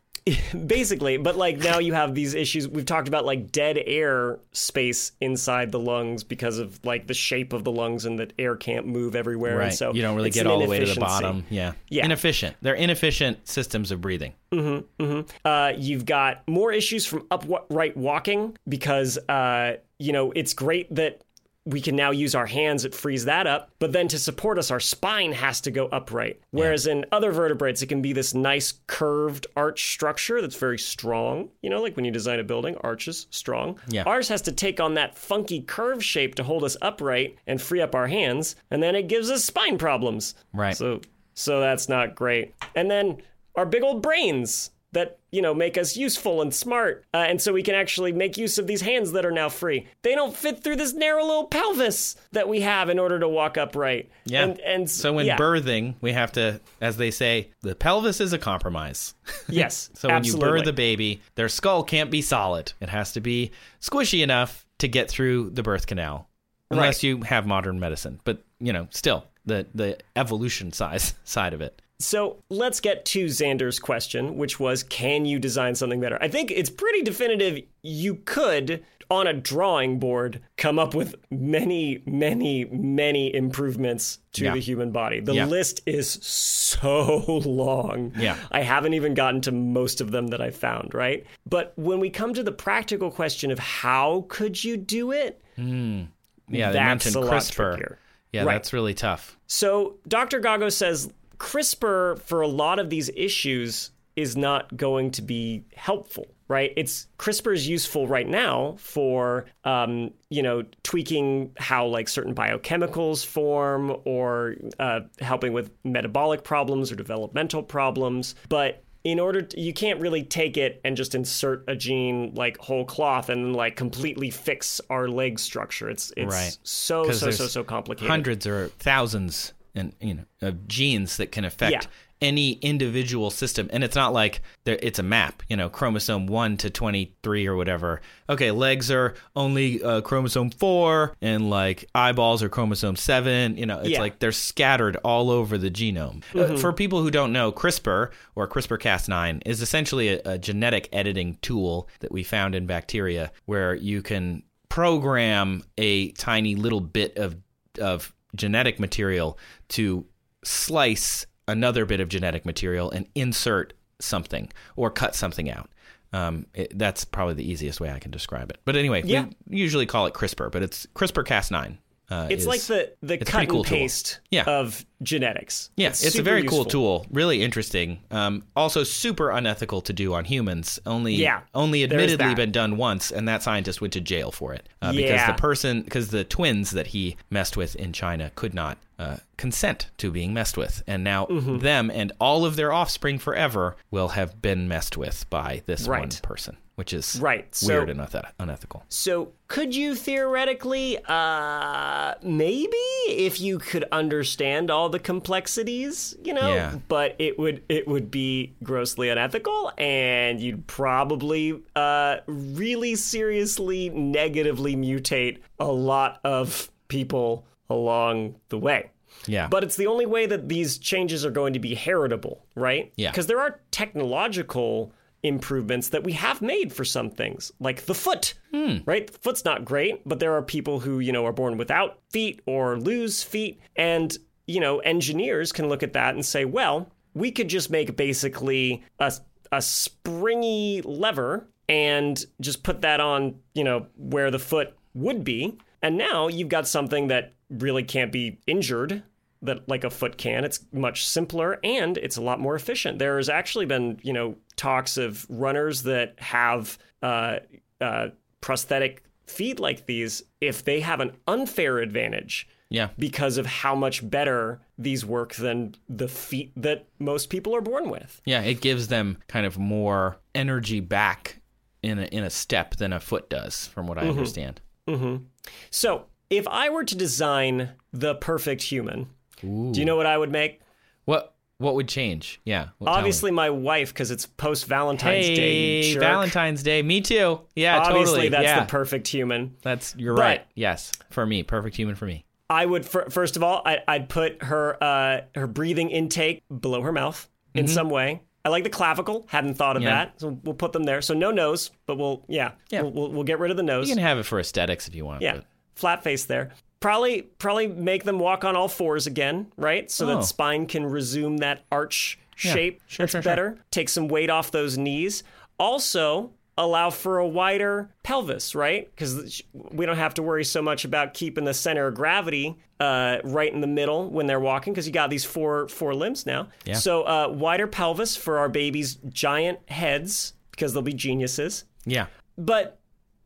Basically. But like now you have these issues. We've talked about like dead air space inside the lungs because of like the shape of the lungs and that air can't move everywhere. Right. And so you don't really get all the way to the bottom. Yeah. yeah. Inefficient. They're inefficient systems of breathing. Mm-hmm, mm-hmm. Uh, you've got more issues from upright walking because, uh, you know, it's great that we can now use our hands. It frees that up. But then to support us, our spine has to go upright. Whereas yeah. in other vertebrates, it can be this nice curved arch structure that's very strong. You know, like when you design a building, arches, strong. Yeah. Ours has to take on that funky curve shape to hold us upright and free up our hands. And then it gives us spine problems. Right. So, so that's not great. And then our big old brains that, you know, make us useful and smart. Uh, and so we can actually make use of these hands that are now free. They don't fit through this narrow little pelvis that we have in order to walk upright. Yeah. And, and so when yeah. birthing, we have to, as they say, the pelvis is a compromise. Yes. So absolutely. When you birth a baby, their skull can't be solid. It has to be squishy enough to get through the birth canal. Unless right. you have modern medicine. But, you know, still the, the evolution size side of it. So let's get to Xander's question, which was, can you design something better? I think it's pretty definitive. You could, on a drawing board, come up with many, many, many improvements to yeah. the human body. The yeah. list is so long. Yeah. I haven't even gotten to most of them that I found, right? But when we come to the practical question of how could you do it? Mm. Yeah, they mentioned CRISPR. Yeah, right. That's really tough. So Doctor Gago says... CRISPR, for a lot of these issues, is not going to be helpful, right? It's CRISPR is useful right now for, um, you know, tweaking how like certain biochemicals form or uh, helping with metabolic problems or developmental problems. But in order to, you can't really take it and just insert a gene like whole cloth and like completely fix our leg structure. It's it's right. so, so, so, so complicated. Hundreds or thousands and you know of genes that can affect yeah. any individual system, and it's not like it's a map, you know, chromosome one to twenty-three or whatever. Okay, legs are only uh, chromosome four, and like eyeballs are chromosome seven. You know, it's yeah. like they're scattered all over the genome. Mm-hmm. For people who don't know, CRISPR or CRISPR Cas nine is essentially a, a genetic editing tool that we found in bacteria, where you can program a tiny little bit of of genetic material to slice another bit of genetic material and insert something or cut something out. Um, it, that's probably the easiest way I can describe it. But anyway, yeah. we usually call it CRISPR, but it's CRISPR Cas nine. Uh, it's is, like the, the cut and cool paste yeah. of genetics. Yes, it's, it's a very useful. cool tool. Really interesting. Um, also super unethical to do on humans. Only yeah, only admittedly been done once, and that scientist went to jail for it. Uh, yeah. Because the person, because the twins that he messed with in China could not uh, consent to being messed with. And now mm-hmm. them and all of their offspring forever will have been messed with by this right. one person. Which is right. so, weird and unethical. So could you theoretically, uh, maybe, if you could understand all the complexities, you know, yeah. but it would it would be grossly unethical, and you'd probably uh, really seriously negatively mutate a lot of people along the way. Yeah. But it's the only way that these changes are going to be heritable, right? Yeah. Because there are technological improvements that we have made for some things, like the foot, mm. right? The foot's not great, but there are people who, you know, are born without feet or lose feet. And, you know, engineers can look at that and say, well, we could just make basically a, a springy lever and just put that on, you know, where the foot would be. And now you've got something that really can't be injured that like a foot can. It's much simpler and it's a lot more efficient. There has actually been, you know, talks of runners that have uh, uh, prosthetic feet like these if they have an unfair advantage yeah. because of how much better these work than the feet that most people are born with. Yeah, it gives them kind of more energy back in a, in a step than a foot does, from what I mm-hmm. understand. Mm-hmm. So if I were to design the perfect human... Ooh. Do you know what I would make? What what would change? Yeah. Obviously my wife, because it's post-Valentine's hey, Day. Hey, Valentine's Day. Me too. Yeah, Obviously, totally. Obviously that's yeah. the perfect human. That's You're but right. Yes, for me. Perfect human for me. I would, for, first of all, I, I'd put her uh, her breathing intake below her mouth mm-hmm. in some way. I like the clavicle. Hadn't thought of yeah. that. So we'll put them there. So no nose, but we'll, yeah, yeah. We'll, we'll, we'll get rid of the nose. You can have it for aesthetics if you want. Yeah, but... flat face there. Probably probably make them walk on all fours again, right? So oh. that spine can resume that arch yeah. shape. Sure, That's sure, better. Sure. Take some weight off those knees. Also, allow for a wider pelvis, right? Because we don't have to worry so much about keeping the center of gravity uh, right in the middle when they're walking, because you got these four, four limbs now. Yeah. So uh, wider pelvis for our babies' giant heads, because they'll be geniuses. Yeah. But...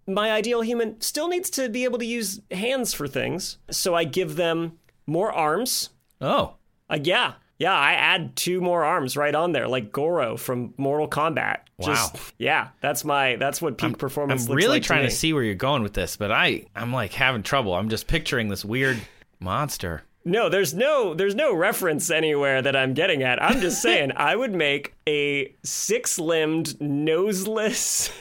my ideal human still needs to be able to use hands for things. So I give them more arms. Oh. Uh, yeah. Yeah, I add two more arms right on there, like Goro from Mortal Kombat. Wow. Just, yeah, that's my that's what peak I'm, performance I'm looks really like. I'm really trying to, to see where you're going with this, but I, I'm like having trouble. I'm just picturing this weird monster. No, there's no there's no reference anywhere that I'm getting at. I'm just saying I would make a six-limbed, noseless,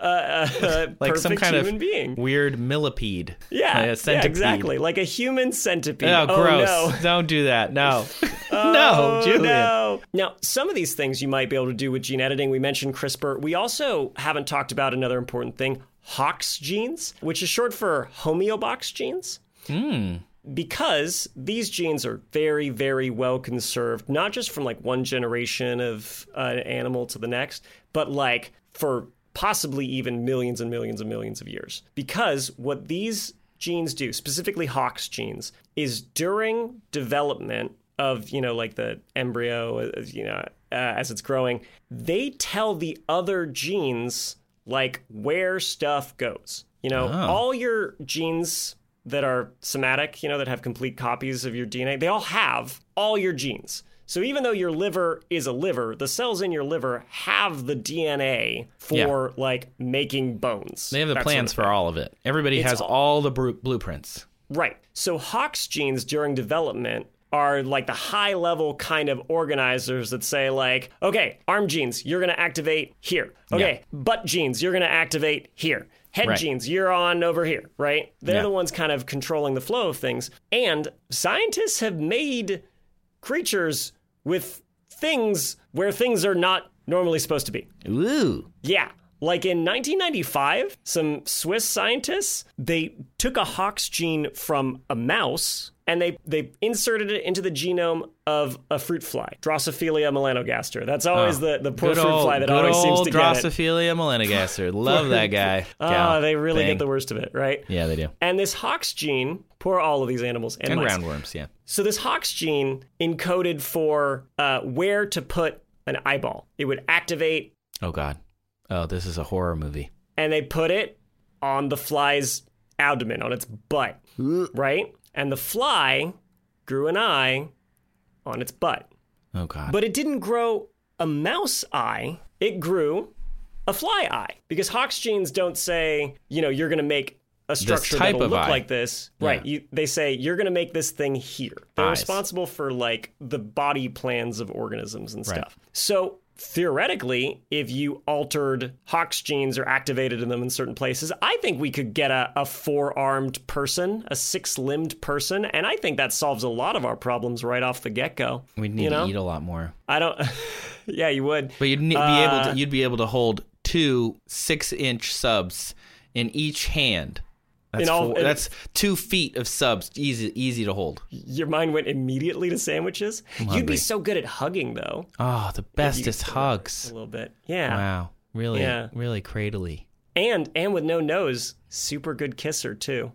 uh, uh, like perfect some kind human of being. Weird millipede. Yeah, like yeah, exactly. Like a human centipede. Oh, gross. Oh, no. Don't do that. No. oh, no, Julian. No. Now, some of these things you might be able to do with gene editing. We mentioned CRISPR. We also haven't talked about another important thing, Hox genes, which is short for homeobox genes. Hmm. Because these genes are very, very well conserved, not just from like one generation of uh, an animal to the next, but like for possibly even millions and millions and millions of years. Because what these genes do, specifically Hox genes, is during development of, you know, like the embryo, you know, uh, as it's growing, they tell the other genes like where stuff goes. You know, oh. all your genes... that are somatic, you know, that have complete copies of your D N A, they all have all your genes. So even though your liver is a liver, the cells in your liver have the D N A for, yeah. like, making bones. They have the plans sort of for all of it. Everybody it's has all, all the br- blueprints. Right. So Hox genes during development are, like, the high-level kind of organizers that say, like, okay, arm genes, you're going to activate here. Okay, yeah. butt genes, you're going to activate here. Head right. genes, you're on over here, right? They're yeah. the ones kind of controlling the flow of things. And scientists have made creatures with things where things are not normally supposed to be. Ooh. Yeah. Like in nineteen ninety-five, some Swiss scientists, they took a Hox gene from a mouse and they, they inserted it into the genome of a fruit fly, Drosophila melanogaster. That's always oh, the, the poor fruit old, fly that always seems to get it. Drosophila melanogaster. Love that guy. Oh, Gal, they really bang. get the worst of it, right? Yeah, they do. And this Hox gene, poor all of these animals and, and mice. Roundworms, yeah. So this Hox gene encoded for uh, where to put an eyeball. It would activate. Oh, God. Oh, this is a horror movie. And they put it on the fly's abdomen, on its butt, right? And the fly grew an eye on its butt. Oh, God. But it didn't grow a mouse eye. It grew a fly eye. Because Hox genes don't say, you know, you're going to make a structure that'll look eye. like this. Yeah. Right. You, they say, you're going to make this thing here. They're Eyes. responsible for, like, the body plans of organisms and stuff. Right. So theoretically, if you altered Hox genes or activated them in certain places, I think we could get a, a four-armed person, a six-limbed person, and I think that solves a lot of our problems right off the get-go. We'd need you know? to eat a lot more. I don't. Yeah, you would. But you'd be uh, able to. You'd be able to hold two six-inch subs in each hand. That's, all, four, that's two feet of subs, easy easy to hold. Your mind went immediately to sandwiches. Lovely. You'd be so good at hugging, though. Oh, the bestest hugs. A little bit, yeah. Wow, really, yeah. really cradly. And and with no nose, super good kisser too.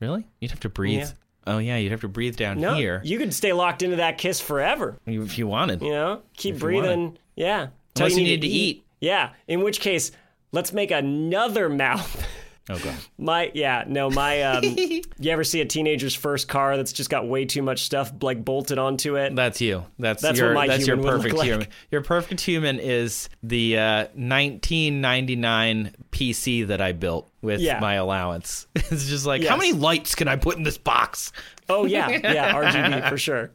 Really? You'd have to breathe. Yeah. Oh yeah, you'd have to breathe down no, here. You could stay locked into that kiss forever if you wanted. You know, keep if breathing. You yeah, unless you, you needed to eat. eat. Yeah, in which case, let's make another mouth. Oh, God. My, yeah, no, my, um, you ever see a teenager's first car that's just got way too much stuff, like, bolted onto it? That's you. That's, that's your, what my that's human your perfect like. human. Your perfect human is the uh, nineteen ninety-nine P C that I built with yeah. my allowance. It's just like, yes. how many lights can I put in this box? Oh, yeah, yeah, R G B for sure.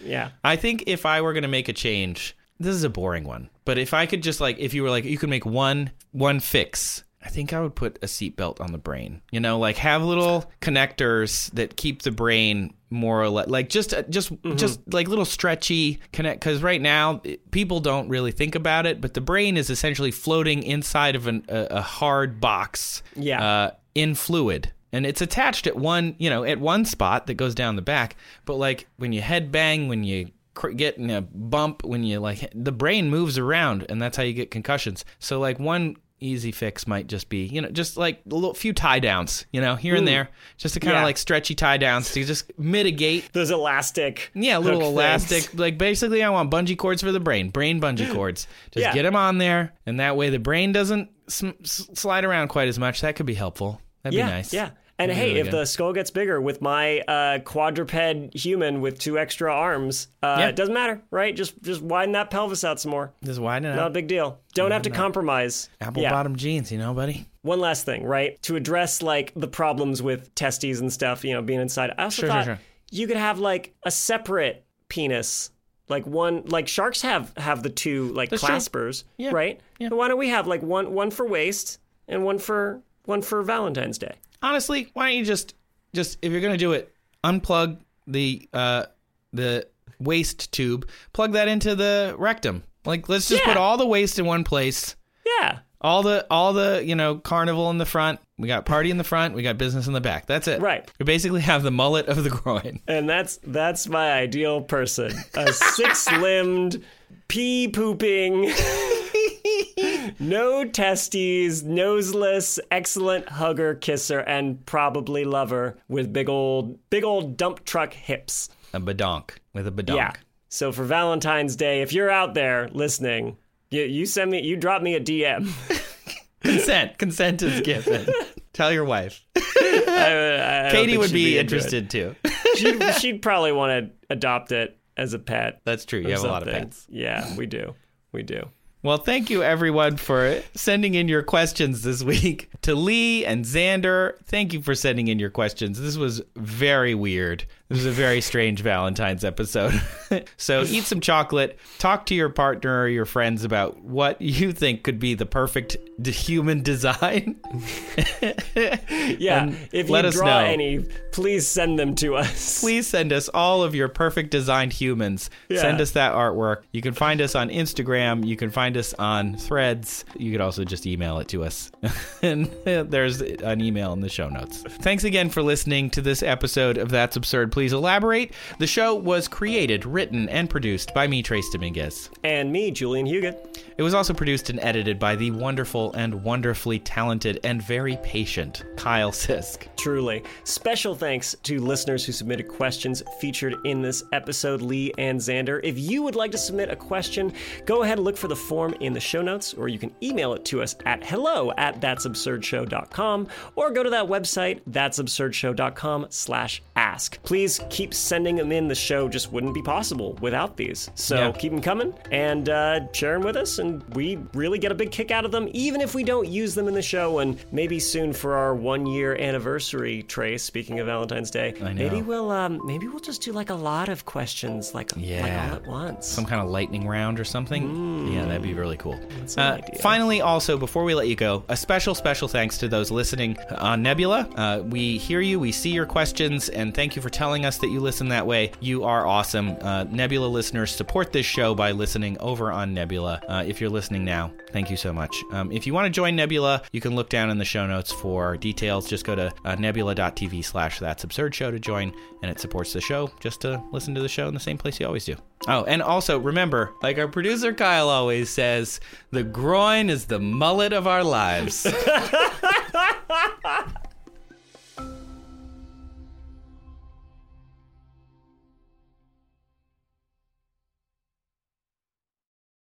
Yeah. I think if I were going to make a change, this is a boring one, but if I could just, like, if you were like, you could make one one fix, I think I would put a seatbelt on the brain. You know, like have little connectors that keep the brain more or less, like just, just, mm-hmm. just like little stretchy connect. Because right now it, people don't really think about it, but the brain is essentially floating inside of an, a, a hard box, yeah, uh, in fluid, and it's attached at one, you know, at one spot that goes down the back. But like when you headbang, when you get in a bump, when you like, the brain moves around, and that's how you get concussions. So like one easy fix might just be, you know, just like a little, few tie downs, you know, here Ooh. and there, just to kind of yeah. like stretchy tie downs to just mitigate those elastic. Yeah, a little elastic. Things. Like basically, I want bungee cords for the brain, brain bungee cords. Just yeah. get them on there, and that way the brain doesn't sm- slide around quite as much. That could be helpful. That'd yeah, be nice. Yeah. And hey, really if good. the skull gets bigger with my uh, quadruped human with two extra arms, uh, yeah. it doesn't matter, right? Just just widen that pelvis out some more. Just widen it out. Not a big deal. Don't have to compromise. Apple yeah. bottom jeans, you know, buddy. One last thing, right? To address like the problems with testes and stuff, you know, being inside. I also sure, thought sure, sure. you could have like a separate penis. Like one, like sharks have, have the two like That's claspers, yeah. right? Yeah. So why don't we have like one one for waist and one for one for Valentine's Day? Honestly, why don't you just, just if you're going to do it, unplug the uh, the waste tube, plug that into the rectum. Like, let's just yeah. put all the waste in one place. Yeah. All the, all the, you know, carnival in the front. We got party in the front. We got business in the back. That's it. Right. We basically have the mullet of the groin. And that's, that's my ideal person. A six-limbed, pee-pooping... No testes, noseless, excellent hugger, kisser, and probably lover with big old, big old dump truck hips. A badonk with a badonk. Yeah. So for Valentine's Day, if you're out there listening, you, you send me, you drop me a D M. Consent, consent is given. Tell your wife. I, I Katie would be interested too. she'd, she'd probably want to adopt it as a pet. That's true. You have something. a lot of pets. Yeah, we do. We do. Well, thank you, everyone, for sending in your questions this week. To Lee and Xander, thank you for sending in your questions. This was very weird. This was a very strange Valentine's episode. So eat some chocolate. Talk to your partner or your friends about what you think could be the perfect d- human design. Yeah, if you draw any, please send them to us. Please send us all of your perfect designed humans. Yeah. Send us that artwork. You can find us on Instagram. You can find us on Threads. You could also just email it to us. And there's an email in the show notes. Thanks again for listening to this episode of That's Absurd Please Please Elaborate. The show was created, written, and produced by me, Trace Dominguez. And me, Julian Huguet. It was also produced and edited by the wonderful and wonderfully talented and very patient Kyle Sisk. Truly. Special thanks to listeners who submitted questions featured in this episode, Lee and Xander. If you would like to submit a question, go ahead and look for the form in the show notes, or you can email it to us at hello at that's absurd show dot com, or go to that website, that's absurd show dot com slash ask. Please keep sending them in. The show just wouldn't be possible without these. So yeah. keep them coming and uh, share them with us, and we really get a big kick out of them, even if we don't use them in the show. And maybe soon for our one-year anniversary, Trace, speaking of Valentine's Day, I know. maybe we'll um, maybe we'll just do like a lot of questions, like, yeah. like all at once. Some kind of lightning round or something. Mm. Yeah, that'd be really cool. That's an uh, idea. Finally, also, before we let you go, a special, special thanks to those listening on Nebula. Uh, we hear you, we see your questions, and thank you for telling us that you listen that way. You are awesome. Uh, Nebula listeners support this show by listening over on Nebula. Uh, if you're listening now, thank you so much. Um, if you want to join Nebula, you can look down in the show notes for details. Just go to uh, nebula.tv slash That's Absurd Show to join, and it supports the show just to listen to the show in the same place you always do. Oh, and also remember, like our producer Kyle always says, the groin is the mullet of our lives.